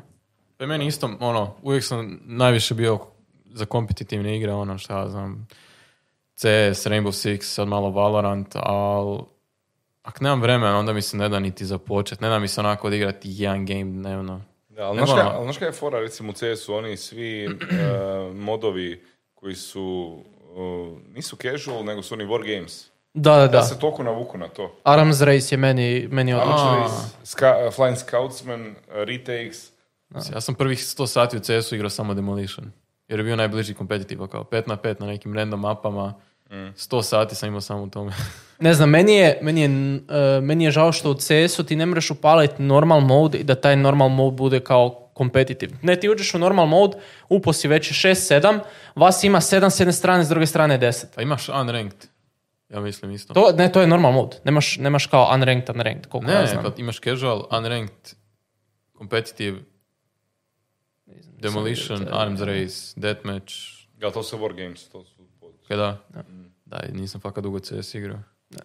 Pa meni isto, ono, uvijek sam najviše bio za kompetitivne igre, ono šta ja znam, CS, Rainbow Six, sad malo Valorant, ali ako nemam vremena, onda mi se ne da niti započet, ne da mi se onako odigrati jedan game dnevno. Ali znaš kaj je fora, recimo u CS-u, oni svi modovi koji su, nisu casual, nego su oni war games. Da. Ja se toliko navuku na to. Arms Race je meni odlično. Flying Scoutsman, Retakes. Ja sam prvih 100 sati u CS-u igrao samo Demolition. Jer je bio najbliži kompetitiva, kao 5-5 na nekim random mapama. 100 sati sam imao samo u tome. Ne znam, meni je žao što u CS-u ti ne mreš upaliti normal mode i da taj normal mode bude kao kompetitiv. Ne, ti uđeš u normal mode, upo si već 6-7, vas ima 7 s jedne strane, s druge strane 10. A imaš unranked, ja mislim isto. To je normal mode, nemaš kao unranked. Ne, ja znam. Kad imaš casual, unranked, competitive, Demolition, Arms Race, Deathmatch. Ja, to su wargames, to su... Da. Nisam fakat dugo CS igrao.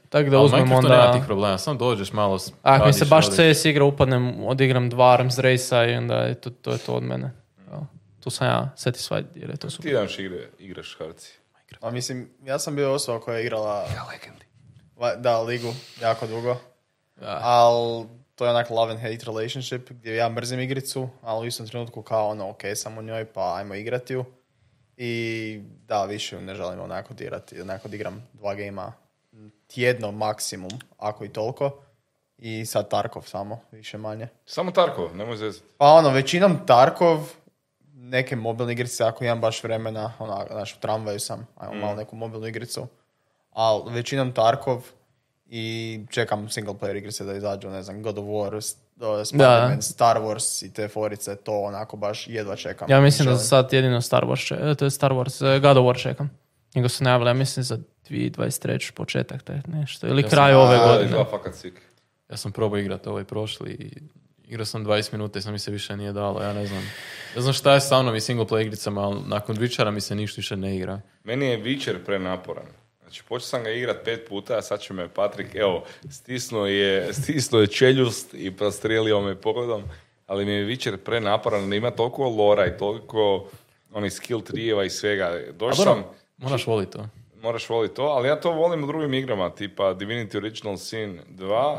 Tako da uzmem onda... nema tih problema, samo dođeš malo... Ako mi se baš CS igra upadnem, odigram 2 Arms Race-a i onda to je to od mene. Tu sam ja satisfied jer je to super. Ti danas igraš harci. A mislim, ja sam bio osoba koja je igrala... Da, ligu, jako dugo. Ali to je onak love and hate relationship gdje ja mrzim igricu, ali u istom trenutku kao ono, ok, sam u njoj pa ajmo igrati ju. I da, više ne želim onako dirati, onako igram 2 gejma tjedno maksimum, ako i toliko. I sad Tarkov samo, više manje. Samo Tarkov, nemoj zezati. Pa ono, većinom Tarkov, neke mobilne igrice, ako imam baš vremena, onak, znaš, u tramvaju sam, ajmo malo neku mobilnu igricu. Ali većinom Tarkov i čekam single player igrice da izađu, ne znam, God of War, Spider-Man, Star Wars i te forice, to onako baš jedva čekam. Ja mislim da sad jedino Star Wars, God of War čekam. Njega su najavili, ja mislim za 2023. početak, taj nešto, ili kraj ove godine. Ja sam probao igrati ovaj prošli i igrao sam 20 minuta i sam mi se više nije dalo, ja ne znam. Ja znam šta je sa mnom i single play igricama, ali nakon Witchera mi se ništa više ne igra. Meni je Witcher prenaporan. Znači, počeo sam ga igrat 5 puta, a sad će me Patrik, evo, stisnuo je čeljust i prostrijelio me pogledom, ali mi je Witcher prenaporan, ima toliko lora i toliko onih skill trijeva i svega. Moraš voliti to. Moraš voliti to, ali ja to volim u drugim igrama, tipa Divinity Original Sin 2,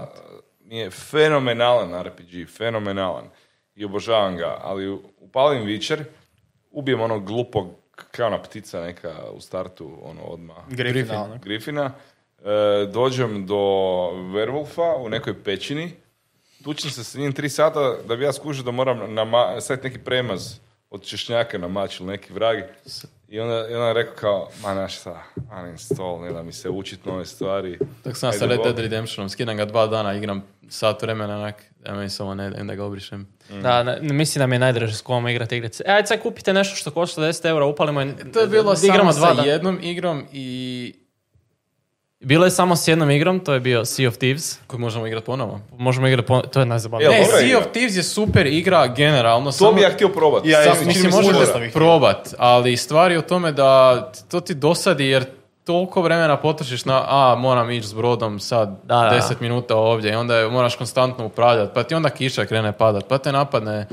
mi je fenomenalan RPG, fenomenalan. I obožavam ga, ali upalim Witcher, ubijem onog glupog, kao ona ptica neka u startu, ono, odmah. Griffina. Dođem do Werewolfa u nekoj pećini, tučim se s njim 3 sata da bi ja skužio da moram staviti neki premaz od češnjaka na mač ili neki vrag. I onda je rekao kao, ma naš šta, uninstall, ne da mi se učit nove stvari. Tako sam sa Red Dead Redemptionom, skidam ga 2 dana, igram sat vremena, onak, ja meni samo ne da ga obrišem. Da, mislim da mi je najdraže s kojom igrati igrice. Ajde sad kupite nešto što košta 10 eura, upalimo je... To je bilo samo sa jednom igrom i... Bilo je samo s jednom igrom, to je bio Sea of Thieves. Koju možemo igrati ponovo. To je najzabavnije. Ne, Sea of Thieves je super igra generalno. To bi ja htio probat. Ja mislim, možeš probat, ali stvar je u tome da to ti dosadi jer toliko vremena potrošiš na moram ići s brodom sad 10 minuta ovdje i onda moraš konstantno upravljati, pa ti onda kiša krene padat, pa te napadne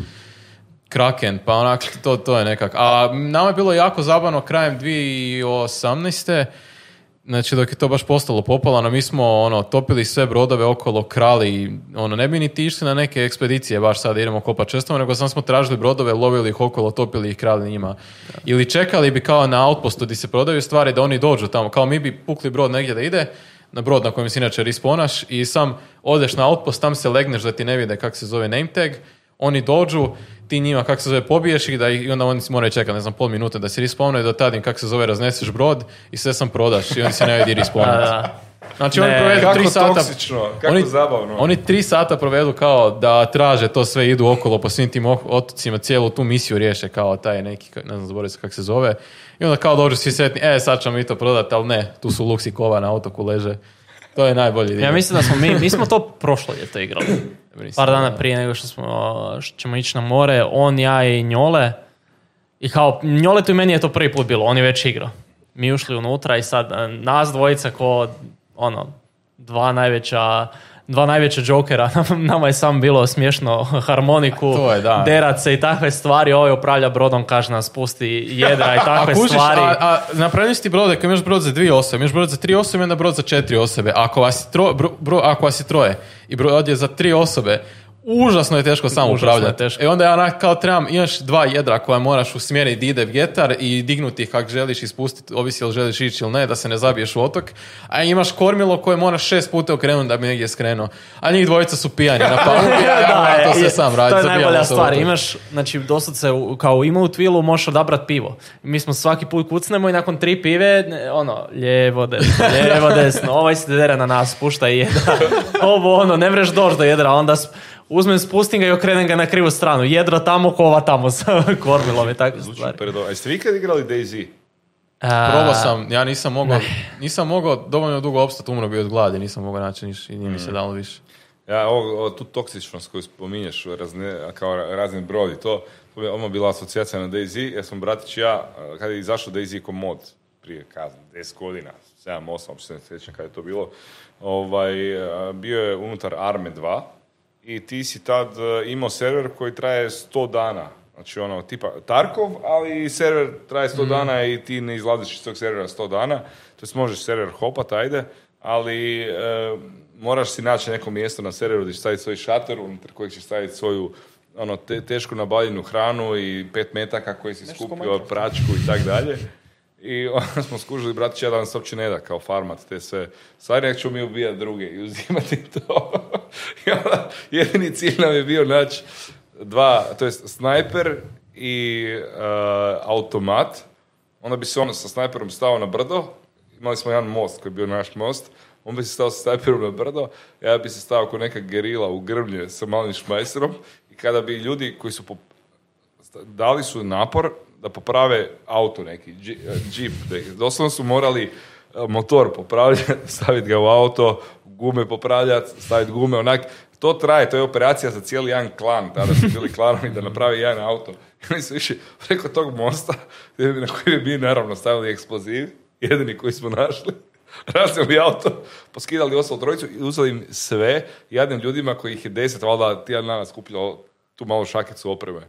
kraken, pa onak, to je nekak. A nama je bilo jako zabavno krajem 2018. Znači, dok je to baš postalo popolano, mi smo ono, topili sve brodove okolo, krali, ono, ne bi niti išli na neke ekspedicije, baš sad idemo kopati čestom, nego samo smo tražili brodove, lovili ih okolo, topili ih, krali njima. Da. Ili čekali bi kao na outpostu gdje se prodaju stvari da oni dođu tamo, kao mi bi pukli brod negdje da ide, na brod na kojem se inače respawnaš i sam odeš na outpost, tam se legneš da ti ne vide kak se zove name tag, oni dođu, ti njima kak se zove pobiješ i, i onda oni moraju čekati, ne znam, pol minute da se respawnu i do tad im kak se zove razneseš brod i sve sam prodaš i oni se ne vidi respawnuti. Znači oni provedu 3 sata... Toksično, kako zabavno. Oni 3 sata provedu kao da traže to sve, idu okolo po svim tim otocima, cijelu tu misiju riješe kao taj neki, ne znam, zaboravim se kak se zove. I onda kao dođu svi sretni, sad ćemo mi to prodati, ali ne, tu su luksi kova na otoku leže. To je najbolji dio. Ja mislim da smo mi smo to prošlo ljeto igrali. Par dana prije nego što ćemo ići na more, on, ja i Njole. I kao, Njoletu i meni je to prvi put bilo, on je već igrao. Mi ušli unutra i sad nas dvojica ko, ono, dva najveća džokera. Nama je sam bilo smiješno harmoniku, derat se i takve stvari. Ovo je upravlja brodom, kaže nas, pusti jedra i takve stvari. A napravili si ti brode, ako imaš brod za 2 osobe, imaš brod za 3 osobe, onda brod za 4 osobe. Ako vas je troje i brod je za 3 osobe, Užasno je teško samo upravljati. I onda ja kao trebam, imaš dva jedra koja moraš usmjeriti da ide vjetar i dignuti ih kako želiš i spustiti, ovisi jel želiš ići ili ne, da se ne zabiješ u otok. A imaš kormilo koje moraš 6 puta okrenuti da bi negdje skrenuo. A njih dvojica su pijani na palu. Ja to sve sam radim. To je najbolja stvar. Imaš, znači, dosta se kao ima u twilu, možeš odabrati pivo. Mi smo svaki put kucnemo i nakon 3 pive, ono, lijevo, desno, lijevo, desno. Ovaj se dedera na nas, pušta i jedra. Ovo, ono, ne mreš doći do jedra, onda uzmem, spustim ga i okrenem ga na krivu stranu. Jedro tamo, kova tamo sa kormilom i takve stvari. A ste vi kad igrali Day-Z? Probao sam, ja nisam mogao dovoljno dugo opstati, umro bi od gladi, nisam mogao naći niš i nije mi se dalo više. Ja, tu toksičnost koju spominješ, kao razne brodi, to je ono bila asocijacija na Day-Z, jer sam bratić ja, kada je izašao Day-Z ko mod, prije kazno, 10 godina, 7, 8, uopće ne sjećam kada je to bilo, bio je unutar Arme 2, i ti si tad imao server koji traje 100 dana. Znači ono, tipa Tarkov, ali server traje 100 dana i ti ne izlaziš iz tog servera 100 dana. To jest možeš server hopat, ajde, ali moraš si naći neko mjesto na serveru gdje ćeš staviti svoj šator, unutar kojeg ćeš staviti svoju ono, tešku nabavljenu hranu i 5 metaka koji si skupio, pračku i tak dalje. I onda smo skužili, bratići, ja da nam se uopće ne da kao farmat te sve. Sad nek ću mi ubijati druge i uzimati to. I onda jedini cilj nam je bio naći dva, to jest snajper i automat. Onda bi se on sa snajperom stao na brdo. Imali smo jedan most koji je bio naš most. On bi se stao sa snajperom na brdo. Ja bi se stao kao neka gerila u grmlje sa malim šmajserom. I kada bi ljudi koji su dali su napor da poprave auto neki, džip. Doslovno su morali motor popravljati, staviti ga u auto, gume popravljati, staviti gume, onak. To traje, to je operacija za cijeli jedan klan, tada su bili klanovi da napravi jedan auto. I oni su išli preko tog mosta, na koji bi mi naravno stavili eksploziv, jedini koji smo našli. Razili auto, poskidali ostalu trojicu i uzeli im sve jadnim ljudima koji ih je 10, valjda tijedan dana skupljalo tu malu šakicu opreme.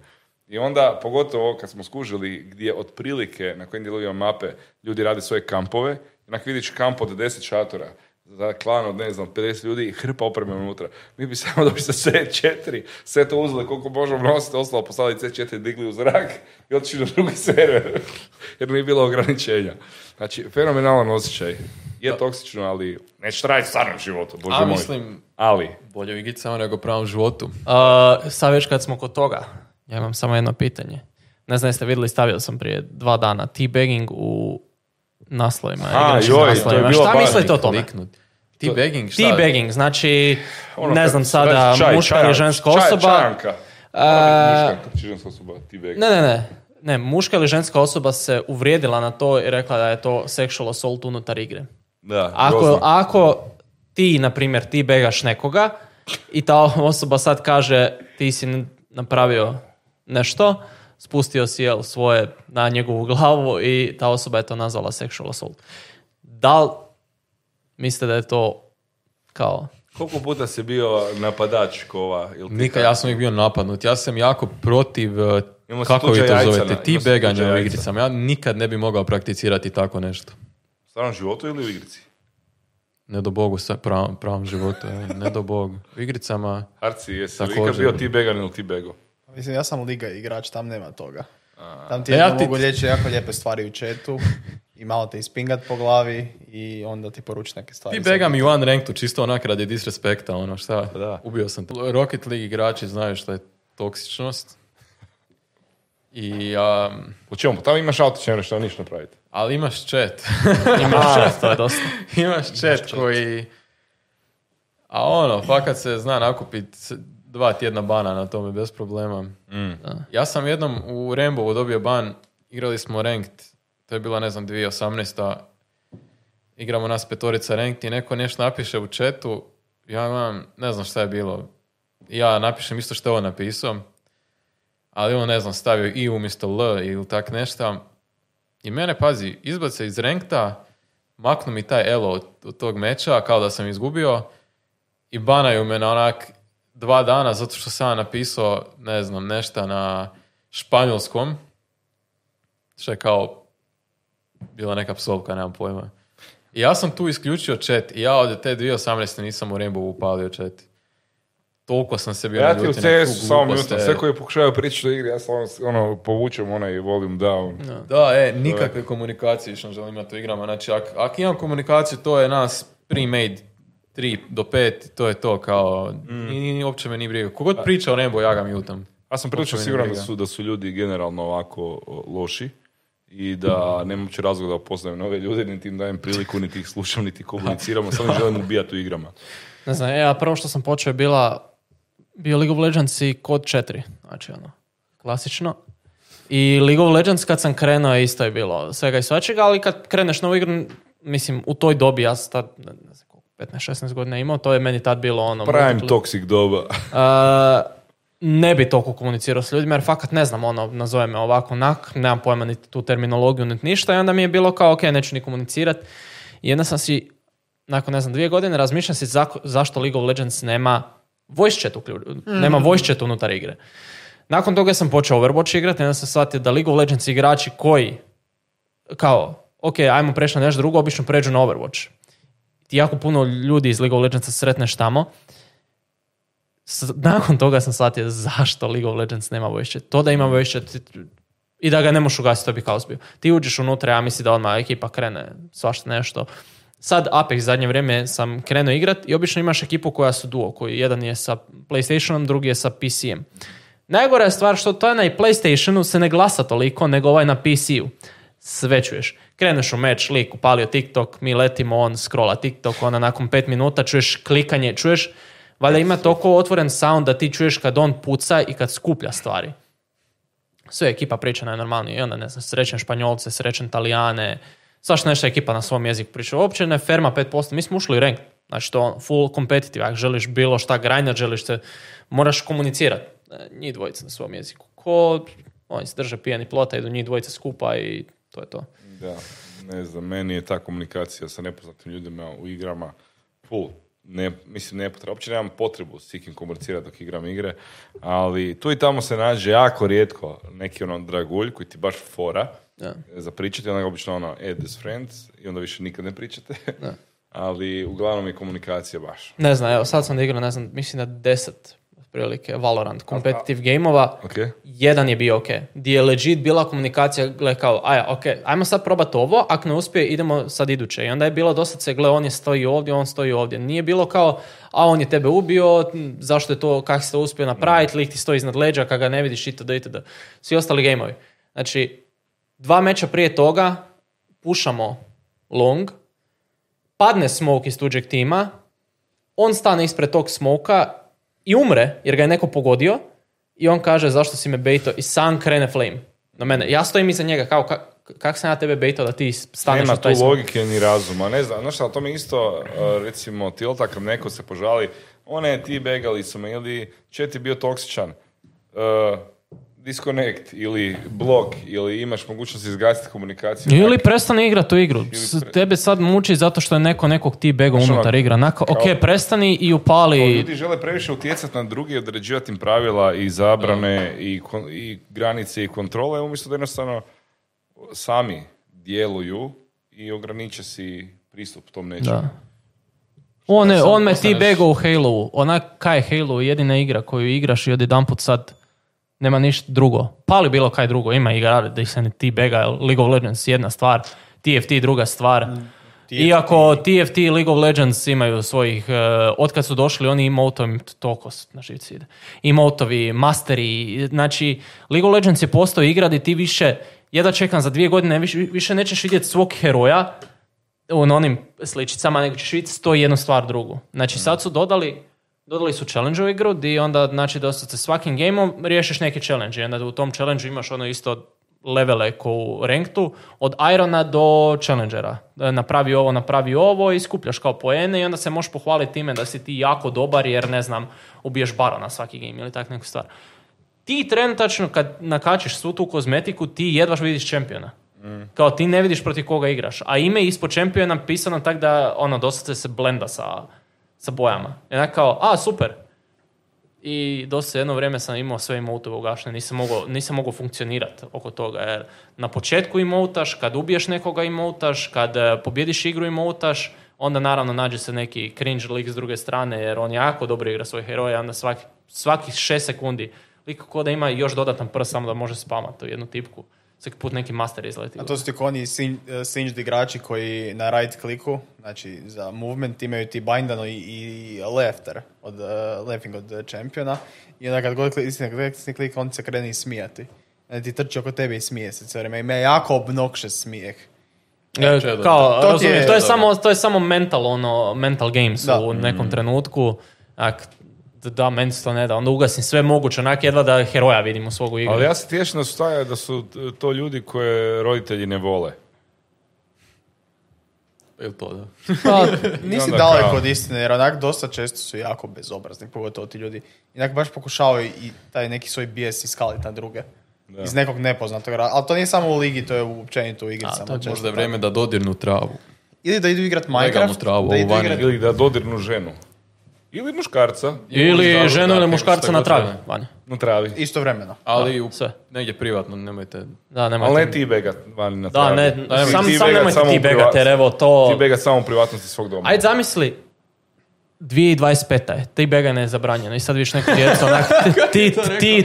I onda, pogotovo kad smo skužili gdje otprilike na kojim dijelovima mape ljudi rade svoje kampove, onak vidiš kamp od 10 šatora, za klan od, ne znam, 50 ljudi i hrpa opreme unutra. Mi bi samo došli sa C4, sve to uzeli koliko možemo nositi, ostalo poslali C4, digli u zrak i otišli na drugi server, jer nije bilo ograničenja. Znači, fenomenalan osjećaj. Je toksično, ali neće trajiti u stvarnom životu, bože moj. Mislim, ali bolje u igicama nego u pravom životu. Sad već kad smo kod toga, ja imam samo jedno pitanje. Ne znam, jeste vidjeli, stavio sam prije 2 dana T-bagging u naslovima. Naslovima. Šta mislite o tome? T-bagging, šta? T-bagging, znači, ono, ne znam sada, čaj, muška ili ženska osoba. Čajanka. Muška, ženska osoba, T-bagging. Ne, muška ili ženska osoba se uvrijedila na to i rekla da je to sexual assault unutar igre. Da, ako ti, na primjer, T-bagaš nekoga i ta osoba sad kaže ti si napravio nešto, spustio si svoje na njegovu glavu i ta osoba je to nazvala sexual assault. Da li mislite da je to kao... Koliko puta si bio napadač kova? Nikad, ja sam ih bio napadnut. Ja sam jako protiv, kako vi to zovete, T-baganja u igricama. Ja nikad ne bi mogao prakticirati tako nešto. U stvarnom životu ili u igrici? Ne do Bogu, sa pravom životu. Ne do Bogu. U igricama... Harci, jesi li ikad bio T-bagan ili T-bago? Mislim, ja sam liga igrač, tam nema toga. Tam ti mogu liječi jako lijepe stvari u chatu i malo te ispingat po glavi i onda ti poruči neke stvari. T-baga mi u unrankedu, čisto onak radi disrespekta, ono šta, da. Ubio sam te. Rocket League igrači znaju šta je toksičnost. I... Po čemu? Tamo imaš auto-čemre što ništa napraviti. Ali imaš chat. Imaš chat koji... A ono, fakat se zna nakupiti 2 tjedna bana na tome, bez problema. Ja sam jednom u Rainbowu dobio ban, igrali smo ranked, to je bila, ne znam, 2018. Igramo nas 5 ranked i neko nešto napiše u chatu, ja imam, ne znam šta je bilo. Ja napišem isto što je on napisao, ali on, ne znam, stavio i umjesto L ili tak nešto. I mene, pazi, izbace iz rankta, maknu mi taj elo od tog meča, kao da sam izgubio, i banaju me na onak 2 dana, zato što sam napisao, ne znam, nešto na španjolskom, što je kao bila neka psovka, nemam pojma. I ja sam tu isključio chat i ja od te 2018. nisam u Rainbowu upalio chat. Toliko sam se bio na ljutinu. Ja ti u CS-u samo minutom, sve koji pokušaju pričati o igri, ja sam ono, povučem onaj volume down. No. Da, nikakve komunikacije više ne želim imati u igrama. Znači, ako imam komunikaciju, to je nas pre-made 3 do 5, to je to kao, uopće me ni briga. Kogod priča o nebo, ja ga mutam. Ja sam prilično siguran da su ljudi generalno ovako loši i da nemam uopće razloga da poznajem nove ljude, niti im dajem priliku, niti ih slušam, niti komuniciramo, samo želim ubijati u igrama. Ne znam, ja prvo što sam počeo je bio League of Legends i kod 4, znači ono, klasično. I League of Legends kad sam krenuo isto je bilo svega i svačega, ali kad kreneš novu igru, mislim, u toj dobi, ja sam tad, ne znam koliko, 15-16 godina imao, to je meni tad bilo ono... Prime toxic doba. Ne bi toliko komunicirao s ljudima, jer fakat ne znam, ono, nazove me ovako onak, nemam pojma niti tu terminologiju, niti ništa, i onda mi je bilo kao, ok, neću ni komunicirat. I jedna sam si, nakon, ne znam, 2 godine, razmišljam si zašto League of Legends nema voice chat, nema voice chat unutar igre. Nakon toga sam počeo Overwatch igrati, i onda sam shvatio da League of Legends igrači koji, kao, ok, ajmo preći na nešto drugo, obično pređu na Overwatch. Ti jako puno ljudi iz League of Legendsa sretneš tamo. Nakon toga sam shvatio zašto League of Legends nema voice chat. To da ima voice chat i da ga ne možeš ugasiti, to bi kaos bio. Ti uđeš unutra, ja mislim da odmah ekipa krene svašta nešto. Sad Apex zadnje vrijeme sam krenuo igrat i obično imaš ekipu koja su duo, koji jedan je sa PlayStationom, drugi je sa PC-em. Najgora je stvar što taj na PlayStationu se ne glasa toliko nego ovaj na PC-u. Sve čuješ. Kreneš u meč, lik upalio TikTok, mi letimo, on scrolla TikTok, ona nakon 5 minuta čuješ klikanje, čuješ valjda ima toliko otvoren sound da ti čuješ kad on puca i kad skuplja stvari. Sve ekipa priča najnormalnije. I onda, ne znam, srećen Španjolce, srećen Talijane, svašta nešto ekipa na svom jeziku priča. Uopće ne ferma 5%. Mi smo ušli u rank. Znači to full competitive. Ako želiš bilo šta grindat, želiš se, moraš komunicirati. Njih dvojica na svom jeziku. Oni se drže pijani plota, idu njih dvojica skupa i to je to. Da, ne znam, meni je ta komunikacija sa nepoznatim ljudima u igrama full. Ne potrebu. Uopće nemam potrebu s ikim komunicirati dok igram igre, ali tu i tamo se nađe jako rijetko neki ono dragulj koji ti baš fora za pričati, onda obično ono add this friend i onda više nikad ne pričate, ali uglavnom je komunikacija baš. Ne znam, evo sad sam da igrao, ne znam, mislim da 10 prilike Valorant, competitive gameova, okay. Jedan je bio ok, gdje je legit bila komunikacija, gle kao, ajmo sad probati ovo, ako ne uspije, idemo sad iduće. I onda je bilo dosta se, gle, on je stoji ovdje, on stoji ovdje. Nije bilo kao, on je tebe ubio, zašto je to, kak si to uspio napraviti, lik ti stoji iznad leđa, kak ga ne vidiš, itd. Svi ostali gameovi. Znači, 2 meča prije toga pušamo long, padne smoke iz tuđeg tima, on stane ispred tog smoka i umre, jer ga je neko pogodio i on kaže zašto si me bejto i sam krene flame na mene. Ja stojim iza njega kao kak sam ja tebe bejto da ti staneš u taj smog. Nema tu logike ni razuma. Ne znam, znaš šta, to mi isto recimo tilta kad neko se požali one ti begali su me ili chat je bio toksičan disconnect ili blok ili imaš mogućnost izgasiti komunikaciju. Ili prestani igrati tu igru. Tebe sad muči zato što je neko nekog ti begao unutar igra. Ok, prestani i upali. Ljudi žele previše utjecati na druge, određivati im pravila i zabrane i granice i kontrole, umjesto da jednostavno sami djeluju i ograniče si pristup tom nečemu. On me ti begao u Halo-u. Ona kaj je Halo jedina igra koju igraš i odjedanput sad nema ništa drugo. Pali bilo kaj drugo. Ima igra da ih se ne ti bega. League of Legends jedna stvar, TFT druga stvar. Iako TFT i League of Legends imaju svojih... otkad su došli, oni emotovi, toliko na živci ide. Emotovi, masteri. Znači, League of Legends je postao igra gdje ti više... Jedva čekam za 2 godine, više nećeš vidjeti svog heroja na onim sličicama, nego ćeš vidjeti 101 stvar drugu. Znači, sad su dodali su challenge u igru, gdje onda, znači, dosta se svakim gameom riješiš neki challenge. I onda u tom challenge imaš ono isto levele ko u ranktu, od Irona do challengera. Napravi ovo i skupljaš kao poene i onda se možeš pohvaliti time da si ti jako dobar jer, ne znam, ubiješ barona svaki game ili tak neku stvar. Ti trenutačno kad nakačiš svu tu kozmetiku, ti jedvaš vidiš čempiona. Kao ti ne vidiš protiv koga igraš. A ime ispod čempiona pisano tak da ono, dosta se blenda sa bojama. Jednak kao, super. I dosta jedno vrijeme sam imao sve emotove ugašene, nisam mogao funkcionirati oko toga, jer na početku emotaš, kad ubiješ nekoga emotaš, kad pobjediš igru emotaš, Onda naravno nađe se neki cringe lik s druge strane jer on jako dobro igra svoje heroje, onda svaki 6 sekundi lik ko da ima još dodatan prst samo da može spamati tu jednu tipku. Svaki put neki master izleti. A to su ti oni singed igrači koji na right kliku, znači za movement, imaju ti bindano i lefter, lefting od čempiona. I onda kad god klik, on se krene i smijati. Znači ti trči oko tebe i smije se cijelo vrijeme. Ima jako obnoxious smijeh. Kao, to je samo mental games da. U nekom trenutku. Da, meni se to ne da. Onda ugasim sve moguće, onak jedva da heroja vidim u svogu igru. Ali ja se tješim da su to ljudi koje roditelji ne vole. Je li to, da? Pa, nisi daleko od istine, jer onak dosta često su jako bezobrazni, pogotovo ti ljudi. Inak baš pokušavaju i taj neki svoj bijes iskaliti na druge. Da. Iz nekog nepoznatog razloga. Ali to nije samo u ligi, to je općenito u igricama. Možda je vrijeme da dodirnu travu. Ili da idu igrat Minecraft. Travu, da igrat... Ili da dodirnu ženu. Ili muškarca. Ili ženu ili muškarca na travi. Na travi. Istovremeno. Ali negdje privatno, nemojte... Da, nemojte. Ali ne ti begat vani na travi. Da, ne, sam nemojte ti begat, jer evo to... Ti begat samo u privatnosti svog doma. Ajde, zamisli, 2025. je, ti beganje je zabranjeno i sad viš neko djeco,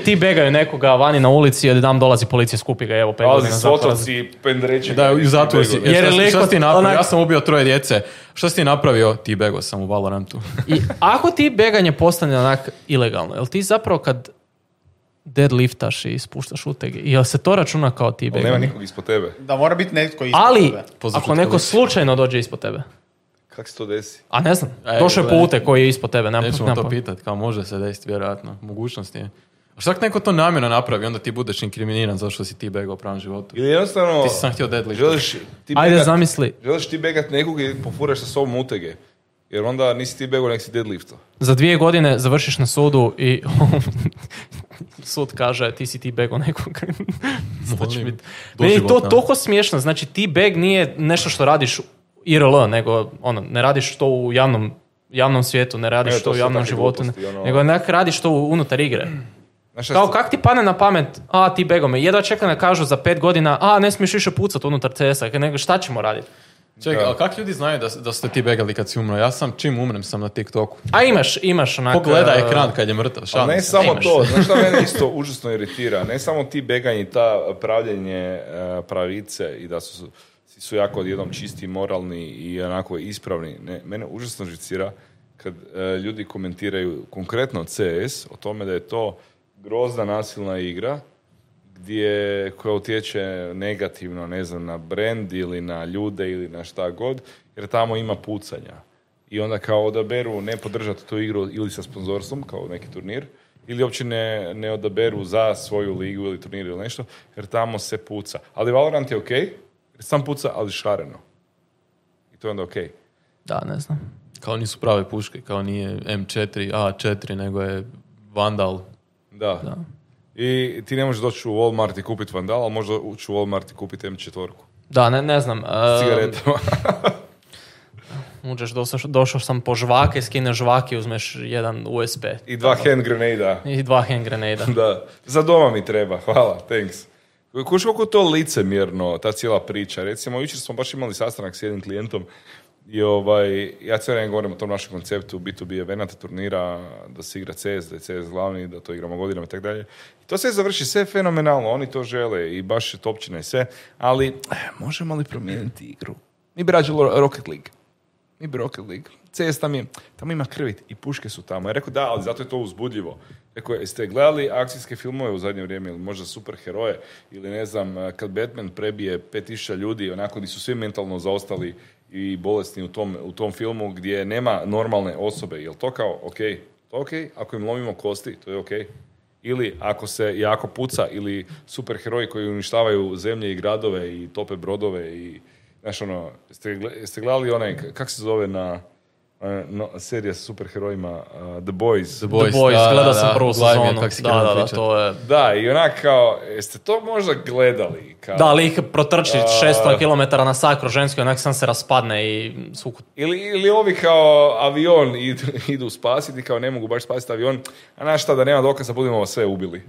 ti begaju nekoga vani na ulici i odjednom dolazi policija, skupi ga, evo, 5 godina zatvora. Ali s otoci, pendreći. Da, i zato si. Šta si ti napravio? Ja sam ubio 3 djece. Šta si ti napravio? Ti begao sam u Valorantu. I ako ti beganje postane onak ilegalno, jel ti zapravo kad deadliftaš i spuštaš utege, jel se to računa kao ti beganje? Nema nikog ispod tebe. Da, mora biti netko ispod tebe. Ali, ako neko slučajno dođe ispod tebe. Kako se to desi? A ne znam, došao je po ute koji je ispod tebe. Nećemo to pitati, kao može se desiti, vjerojatno. Mogućnost je. A šta neko to namjerno napravi, onda ti budeš inkriminiran zašto si ti begao u pravom životu. Ili jednostavno... Ti si sam htio deadlift. Ajde, zamisli. Želiš ti begat nekog i pofuraš sa sobom utege. Jer onda nisi ti begao, nek si deadlifto. Za 2 godine završiš na sudu i... Sud kaže, ti si ti begao nekog. Meni je to toliko smiješno. Znači, ti beg nije nešto što radiš IRL, nego ono, ne radiš to u javnom svijetu, ne radiš to u javnom životu, nego ne radiš to unutar igre. Kao kak ti pane na pamet, a ti bego me, jedva čekam da kažu za 5 godina, a ne smiješ više pucati unutar CS-a, nego šta ćemo raditi? Čekaj, ali kak ljudi znaju da ste ti begali kad si umro? Ja sam, čim umrem sam na TikToku. A imaš onak... Pogleda ekran kad je mrtav, šalim se. Ne samo to, znaš šta mene isto užasno iritira, ne samo ti beganje, ta pravljenje pravice i da su jako odjednom čisti, moralni i onako ispravni. Ne, mene užasno žicira kad ljudi komentiraju konkretno CS o tome da je to grozna nasilna igra koja utječe negativno, ne znam, na brand ili na ljude ili na šta god, jer tamo ima pucanja. I onda kao odaberu ne podržati tu igru ili sa sponzorstvom, kao neki turnir, ili uopće ne odaberu za svoju ligu ili turnir ili nešto, jer tamo se puca. Ali Valorant je okej, sam puca, ali šareno. I to je onda okej. Da, ne znam. Kao nisu prave puške, kao nije M4, A4, nego je Vandal. Da. I ti ne možeš doći u Walmart i kupiti Vandal, ali možeš doći u Walmart i kupiti M4-ku. Da, ne znam. S cigaretama. Uđeš, došao sam po žvake, skineš žvake, uzmeš jedan USP. I 2 hand grenada. Da. Za doma mi treba, hvala, thanks. Kuš kako je to licemjerno, ta cijela priča. Recimo, jučer smo baš imali sastanak s jednim klijentom i ja cijelo vrijeme govorim o tom našem konceptu B2B eventa, turnira, da se igra CS, da je CS glavni, da to igramo godinama i tako dalje. I to sve završi, sve fenomenalno, oni to žele i baš topčina i sve, ali možemo li promijeniti igru? Mi bi rađali Rocket League. CS tamo ima krvit i puške su tamo. Ja rekao da, ali zato je to uzbudljivo. Rekao, jeste gledali akcijske filmove u zadnje vrijeme ili možda superheroje ili ne znam, kad Batman prebije 5000 ljudi, onako gdje su svi mentalno zaostali i bolesni u tom filmu gdje nema normalne osobe. Jel to kao okej, ako im lomimo kosti, to je okej. Ili ako se jako puca ili superheroji koji uništavaju zemlje i gradove i tope brodove i znaš ono, ste gledali onaj, kak se zove serija sa superherojima The Boys, gledao sam prvu sezonu. Da, to je... Da, i onak kao, jeste to možda gledali? Kao, da, ali ih protrči 600 km na sakru ženski, onak sam se raspadne i suku. Ili ovi kao avion idu spasiti, kao ne mogu baš spasiti avion, a znaš šta, da nema dokaza, budemo sve ubili.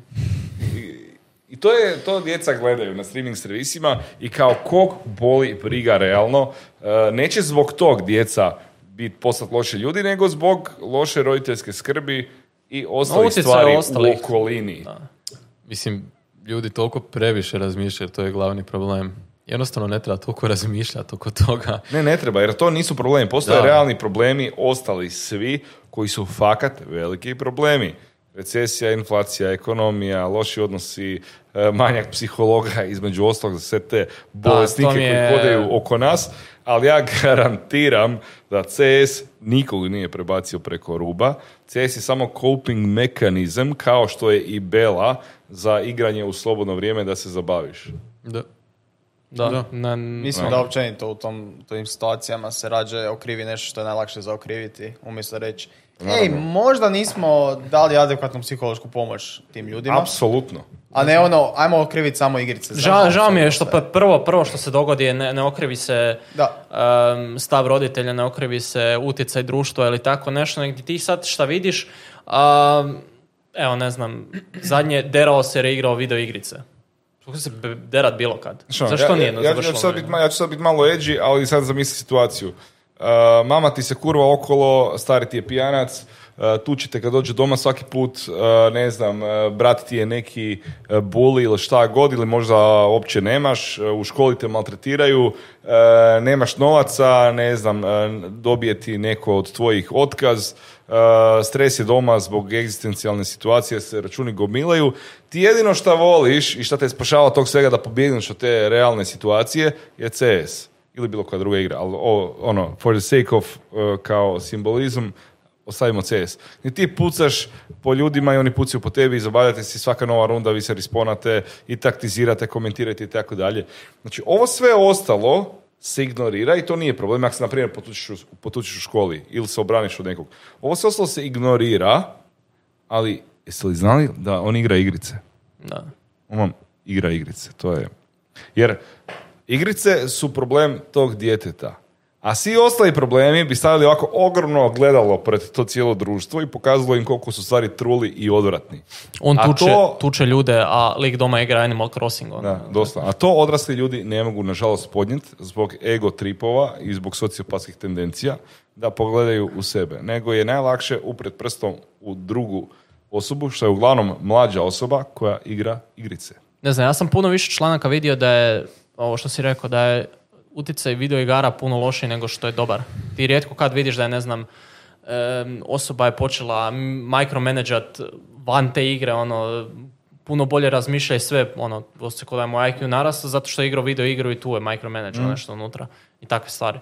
I to je, to djeca gledaju na streaming servisima i kao kog boli briga realno. Neće zbog tog djeca biti postati loše ljudi, nego zbog loše roditeljske skrbi i ostalih stvari u okolini. Da. Mislim, ljudi toliko previše razmišljaju, to je glavni problem. Jednostavno ne treba toliko razmišljati oko toga. Ne treba, jer to nisu problemi. Postoje realni problemi, ostali svi koji su fakat veliki problemi. Recesija, inflacija, ekonomija, loši odnosi, manjak psihologa, između ostalog, za sve te bolesnike koji hodaju oko nas. Ali ja garantiram da CS nikog nije prebacio preko ruba. CS je samo coping mekanizam, kao što je i Bela za igranje u slobodno vrijeme da se zabaviš. Da. Mislim da općenito u tim situacijama se rađe okrivi nešto što je najlakše za okriviti, umjesto reći možda nismo dali adekvatnu psihološku pomoć tim ljudima. Apsolutno. A ne ono, ajmo okriviti samo igrice. Žao mi je što prvo što se dogodi je ne okrivi se stav roditelja, ne okrivi se utjecaj društva ili tako nešto. Negdje ti sad šta vidiš, evo ne znam, zadnje derao se jer je igrao video igrice. Kako se derat bilo kad? Zašto nije na završnom vremenu? Ja ću sad biti malo edgy, ali sad zamisli situaciju. Mama ti se kurva okolo, stari ti je pijanac, tučite kad dođe doma svaki put, ne znam, brat ti je neki bully ili šta god, ili možda uopće nemaš, u školi te maltretiraju, nemaš novaca, ne znam, dobije ti neko od tvojih otkaz, stres je doma zbog egzistencijalne situacije, se računi gomilaju. Ti jedino šta voliš i šta te spašava tog svega da pobjegneš od te realne situacije je CS ili bilo koja druga igra, ali ono, for the sake of kao simbolizam, ostavimo CS. I ti pucaš po ljudima i oni pucaju po tebi, zabavljate si, svaka nova runda, vi se risponate i taktizirate, komentirate i tako dalje. Znači, ovo sve ostalo se ignorira i to nije problem. Ako se, na primjer, potučiš u školi ili se obraniš od nekog. Ovo sve ostalo se ignorira, ali jeste li znali da on igra igrice? Da. On igra igrice, to je... Jer... Igrice su problem tog djeteta. A svi ostali problemi bi stavili ovako ogromno ogledalo pred to cijelo društvo i pokazalo im koliko su stvari truli i odvratni. On tuče ljude, a lik doma igra Animal Crossing. Da, doslovno. A to odrasli ljudi ne mogu, nažalost, podnijeti zbog ego tripova i zbog sociopatskih tendencija da pogledaju u sebe. Nego je najlakše upret prstom u drugu osobu, što je uglavnom mlađa osoba koja igra igrice. Ne znam, ja sam puno više članaka vidio da je ovo što si rekao, da je utjecaj video igara puno lošiji nego što je dobar. Ti rijetko kad vidiš da je, ne znam, osoba je počela micromanagat van te igre, ono, puno bolje razmišlja i sve, ono, se kod da je moj IQ narasta, zato što je igrao video igru i tu je micromanagao nešto unutra i takve stvari.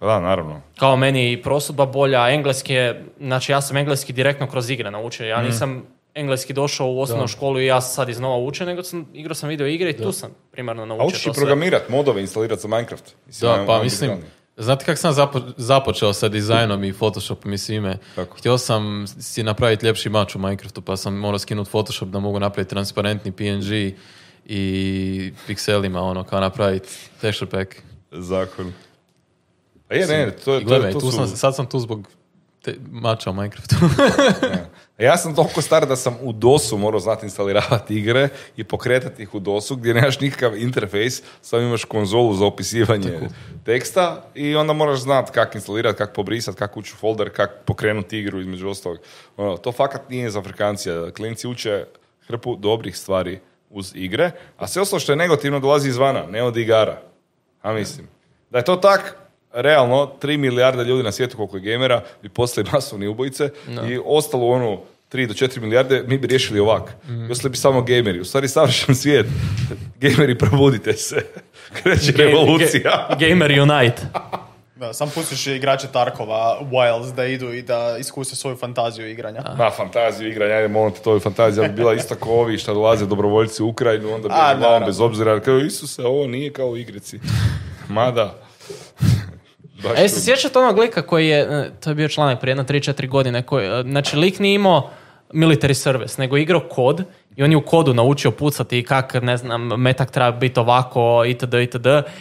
Da, naravno. Kao meni i prosudba bolja, engleski je, znači ja sam engleski direktno kroz igre naučio, ja nisam engleski došao u osnovnu školu i ja sad iznova učem, nego igrao sam video igre i tu sam primarno naučio. A učiš i programirati modove, instalirati za Minecraft. Mislim, da, pa mislim, znate kako sam započeo sa dizajnom i Photoshopom i svime? Tako. Htio sam si napraviti ljepši mač u Minecraftu, pa sam morao skinuti Photoshop da mogu napraviti transparentni PNG i pikselima, ono, kao napraviti texture pack. Zakon. A je, ne, to su... Sad sam tu zbog mača u Minecraftu. Ja sam toliko star da sam u DOS-u morao znati instalirati igre i pokretati ih u DOS-u gdje nemaš nikakav interfejs, samo imaš konzolu za opisivanje teksta i onda moraš znati kako instalirati, kako pobrisati, kako ući u folder, kako pokrenuti igru, između ostalog. Ono, to fakat nije za frekvencija. Klinci uče hrpu dobrih stvari uz igre, a sve ostalo što je negativno dolazi izvana, ne od igara. A mislim, da je to tak... Realno, 3 milijarda ljudi na svijetu koliko je gamera bi postali masovni ubojice i ostalo ono 3 do 4 milijarde mi bi riješili ovak. Ostali bi samo gameri. U stvari, savršen svijet. Gameri, probudite se. Kreće revolucija. Gamer unite. Da, sam pustiš igrače Tarkova, Wilds, da idu i da iskuse svoju fantaziju igranja. Na, fantaziju igranja, ajde, molim te, to je fantazija. Ali bila isto kao ovi što dolaze dobrovoljci u Ukrajinu, onda bi glavom bez obzira. Kao, Isuse, ovo nije kao u igrici. Mada... E, se sjećate onog lika koji je, to je bio članak prije 3-4 godine, koji, znači lik nije imao military service, nego igrao kod i on je u kodu naučio pucati i kak, ne znam, metak treba biti ovako, itd.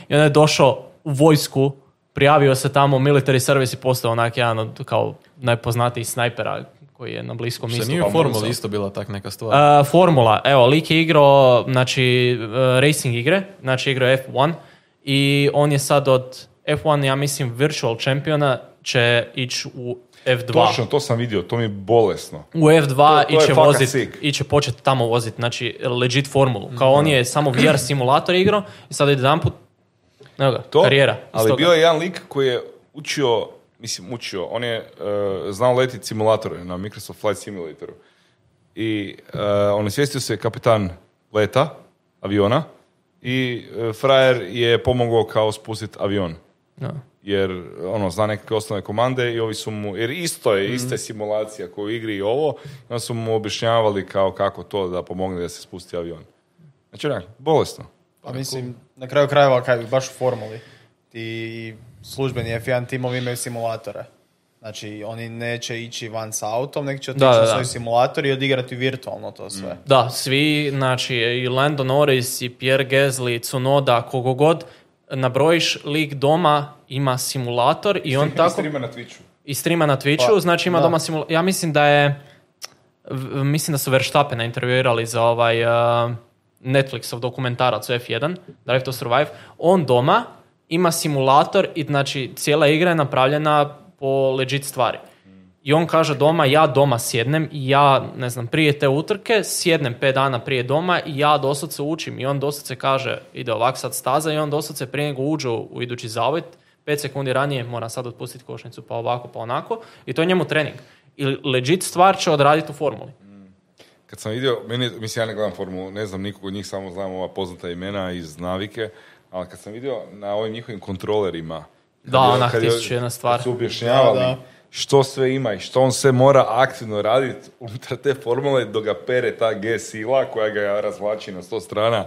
I onda je došao u vojsku, prijavio se tamo u military service i postao onak jedan od kao najpoznatijih snajpera koji je na Bliskom istoku. Nije Formula isto bila tak neka stvar? Formula, evo, lik je igrao, znači, racing igre, znači igrao F1 i on je sad od F1, ja mislim, virtual championa će ići u F2. Točno, to sam vidio, to mi je bolesno. U F2 i će početi tamo voziti, znači legit formulu. Kao on je samo VR simulator igrao i sad jedan put, evo ga, to, karijera. Ali bio je jedan lik koji je učio, on je znao letiti simulatore na Microsoft Flight Simulatoru. I on je svijestio se kapitan leta, aviona, i frajer je pomogao kao spustiti avion. No. Jer ono, zna nekakve osnovne komande i ovi su mu, jer ista je simulacija koju igri i ovo, onda su mu objašnjavali kao kako to da pomogne da se spusti avion. Znači, ne, bolesno. Pa mislim, na kraju krajeva, kaj baš u formuli, ti službeni F1 timovi imaju simulatore. Znači, oni neće ići van sa autom, nek će otići na svoj simulator i odigrati virtualno to sve. Da, svi, znači, i Lando Norris, i Pierre Gasly, i Tsunoda, kogo god, nabrojiš, lik doma ima simulator i on tako... I streama na Twitchu. Pa, znači ima doma simulator. Ja mislim da je... Mislim da su Verstappena intervjuirali za ovaj Netflixov dokumentarac F1, Drive to Survive. On doma ima simulator i znači cijela igra je napravljena po legit stvari. I on kaže doma, ja doma sjednem i ja, ne znam, prije te utrke sjednem 5 dana prije doma i ja dosad se učim. I on dosad se kaže, ide ovak sad staza i on dosad se prije nego uđe u idući zavod, 5 sekundi ranije moram sad otpustiti košnicu, pa ovako, pa onako. I to je njemu trening. I legit stvar će odraditi u formuli. Kad sam vidio, mislim ja ne gledam formulu, ne znam nikog od njih, samo znam ova poznata imena iz navike, ali kad sam vidio na ovim njihovim kontrolerima, da, onak 1001 stvar. Su objašnjavali što sve ima i što on sve mora aktivno raditi unutar te formule dok ga pere ta G sila koja ga razvlači na 100 strana.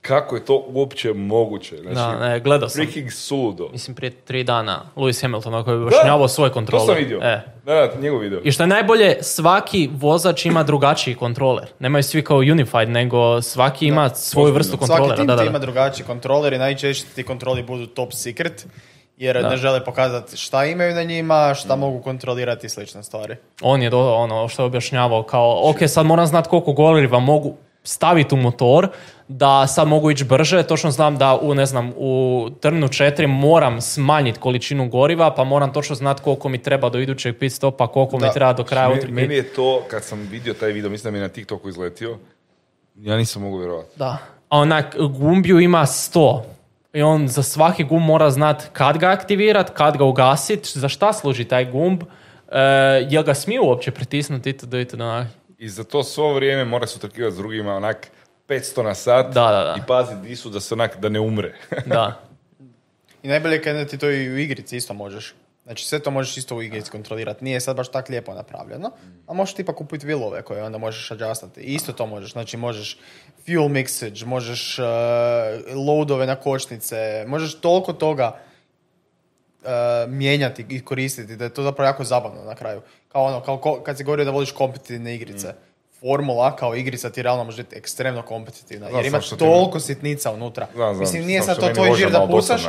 Kako je to uopće moguće? Znači, da, gledao sam. Freaking suludo. Mislim, prije 3 dana Lewis Hamilton koji je objašnjavao svoje kontrole. To sam vidio. Da, njegov video. I što je najbolje, svaki vozač ima drugačiji kontroler. Nemaju svi kao unified, nego svaki ima svoju vrstu kontrolera. Svaki tim ima drugačiji kontroler i najčešće ti kontroli budu top secret. Jer ne žele pokazati šta imaju na njima, šta mogu kontrolirati i slične stvari. On je dodao ono što je objašnjavao kao, ok, sad moram znati koliko goriva mogu staviti u motor, da sad mogu ići brže, točno znam da u turnu 4 moram smanjiti količinu goriva, pa moram točno znati koliko mi treba do idućeg pit stopa, koliko mi treba do kraja utrke. Meni je to, kad sam vidio taj video, mislim da mi je na TikToku izletio, ja nisam mogu vjerovati. Da, a onak gumbiju ima 100. I on za svaki gumb mora znati kad ga aktivirati, kad ga ugasiti, za šta služi taj gumb, jel ga smiju uopće pritisnuti itd. I za to svo vrijeme mora se utrkivati s drugima onak 500 na sat i paziti disu da se onak da ne umre. Da. I najbolje je kada ti to i u igrici isto možeš. Znači sve to možeš isto u igrici kontrolirati. Nije sad baš tak lijepo napravljeno, a možeš tipa kupiti vilove koje onda možeš adjustati. I isto to možeš. Znači možeš fuel mixage, možeš loadove na kočnice, možeš toliko toga mijenjati i koristiti da je to zapravo jako zabavno na kraju. Kao ono, kad si govorio da voliš kompetitivne igrice. Formula kao igrica ti realno može biti ekstremno kompetitivna. Jer imaš toliko sitnica unutra. Mislim, nije sad to tvoj žir da pusaš,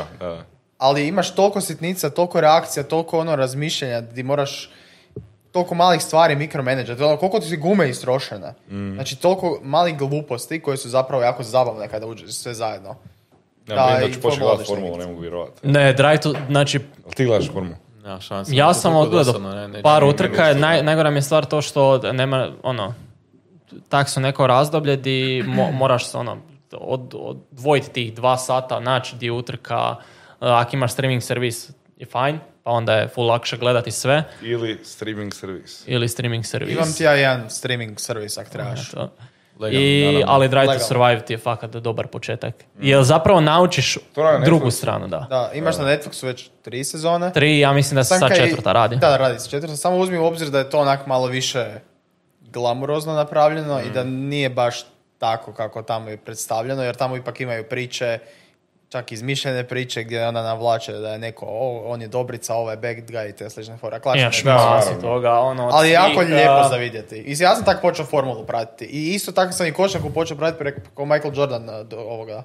ali imaš toliko sitnica, toliko reakcija, toliko ono razmišljanja gdje moraš toliko malih stvari mikromenedžati. Ono, koliko ti si gume istrošene. Znači, toliko malih gluposti koje su zapravo jako zabavne kada uđeš sve zajedno. Da ću početi gledati formulu, ne mogu vjerovati. Ne, znači... Ti gledaš formulu? Ja, sam odgledao par utrka. Najgora mi je stvar to što nema, ono, tak su neko razdoblje gdje moraš se, ono, odvojiti tih 2 sata, naći gdje utrka. Ako imaš streaming servis je fajn, pa onda je full lakše gledati sve. Ili streaming servis. Imam ti ja jedan streaming servis ako trebaš. Ali Drive to Survive ti je fakat dobar početak. Jer zapravo naučiš drugu stranu. Da, imaš na Netflixu već 3 sezone. 3, ja mislim da se sad 4. radi. Da, radi se 4. Samo uzmi u obzir da je to onak malo više glamurozno napravljeno i da nije baš tako kako tamo je predstavljeno, jer tamo ipak imaju priče, čak izmišljene priče gdje onda navlače da je neko, on je dobrica, ovaj bad guy i te slične fora. Ali je jako lijepo za vidjeti. I ja sam tako počeo formulu pratiti. I isto tako sam i košarku počeo pratiti preko Michael Jordan ovoga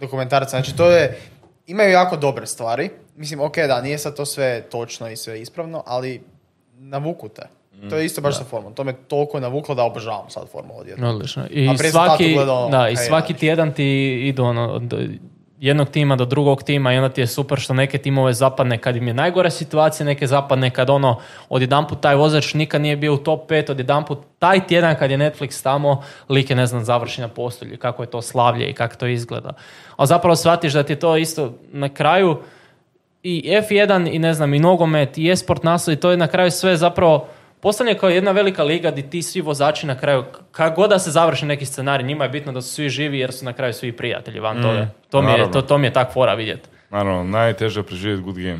dokumentarca. Znači to je, imaju jako dobre stvari. Mislim, ok, da, nije sad to sve točno i sve ispravno, ali navuku te. To je isto baš sa formom. To me toliko navuklo da obožavam sad formu odjedno. Odlično. I svaki, gledao, da, i svaki tjedan ti idu ono, jednog tima do drugog tima i onda ti je super što neke timove zapadne kad im je najgora situacija, neke zapadne kad ono odjedanput taj vozač nikad nije bio u top 5, odjedanput taj tjedan kad je Netflix tamo, lik je ne znam završi na postolju, kako je to slavlje i kako to izgleda. A zapravo shvatiš da ti je to isto na kraju i F1 i ne znam i nogomet i e-sport naslov i to je na kraju sve zapravo postane kao jedna velika liga gdje ti svi vozači na kraju, kako god da se završi neki scenarij, njima je bitno da su svi živi jer su na kraju svi prijatelji van toga. To mi je tak fora vidjeti. Naravno, najteže je preživjeti good game.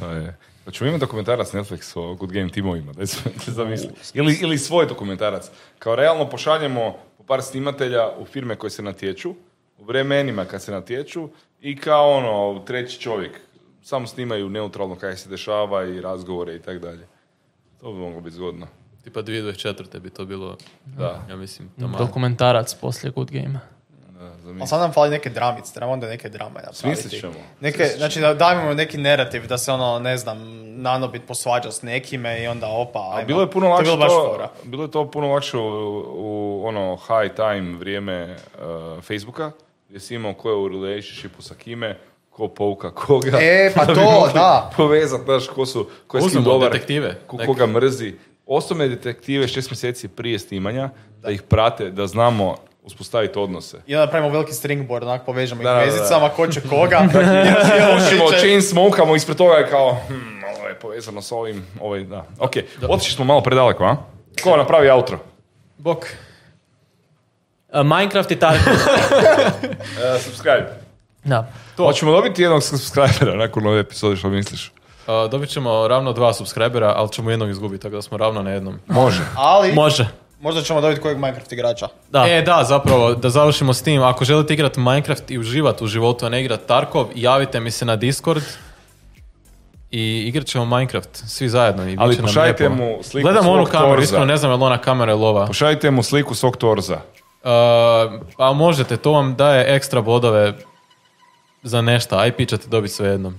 To je. Znači, imam dokumentarac Netflix o good game timovima, da se zamisli. Ili svoj dokumentarac. Kao realno pošaljemo po par snimatelja u firme koje se natječu, u vremenima kad se natječu i kao ono, treći čovjek. Samo snimaju neutralno kaj se dešava i razgovore i tako dalje. To bi moglo biti zgodno. Tipa 2024. bi to bilo, da. Ja mislim, tamo. Dokumentarac poslije Good Game-a. Ali sad nam fali neke dramice, trebamo onda neke drame napraviti. Smislit ćemo. Znači da dajemo neki narativ da se ono, ne znam, Nanobit posvađa s nekime i onda opa. Ajmo. Bilo je puno lakše to, bilo je to puno lakše u ono high time vrijeme Facebooka, gdje si imao ko je u relationshipu sa kime, ko pouka koga. E, pa to, da. Povezat, znaš, ko su, ko je s kim dobar, koga mrzi. Osnovne detektive 6 mjeseci prije snimanja, da ih prate, da znamo uspostaviti odnose. I onda pravimo veliki stringboard, onak povežemo da, ih vezicama, ko će koga. Čim smokamo, ispred toga je kao, ovo je povezano s ovim, ovaj, da. Ok, otišli smo malo predaleko, a? Ko napravi outro? Bok. Minecraft i Tarkov. Subscribe. Da. Hoćemo dobiti jednog subscribera nakon ove epizode, što misliš? Dobit ćemo ravno 2 subscribera, ali ćemo jednog izgubiti, tako da smo ravno na jednom. Može. Ali, može. Možda ćemo dobiti kojeg Minecraft igrača. Da. Da, zapravo, da završimo s tim. Ako želite igrati Minecraft i uživati u životu, a ne igrati Tarkov, javite mi se na Discord i igrat ćemo Minecraft, svi zajedno. I ali pošaljite mu sliku Gledam svog torza. Gledam onu kameru, iskreno ne znam je li ona kamera ili ova. Pošaljite mu sliku svog torza. A možete, to vam daje ekstra bodove. Za nešto, aj pičate dobiti sve jednom.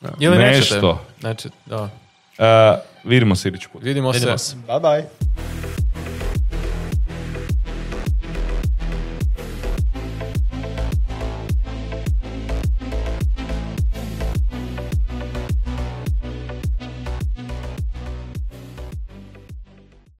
Ja. Ili nešto. Nećete. Vidimo se idući put. Vidimo se. Bye bye.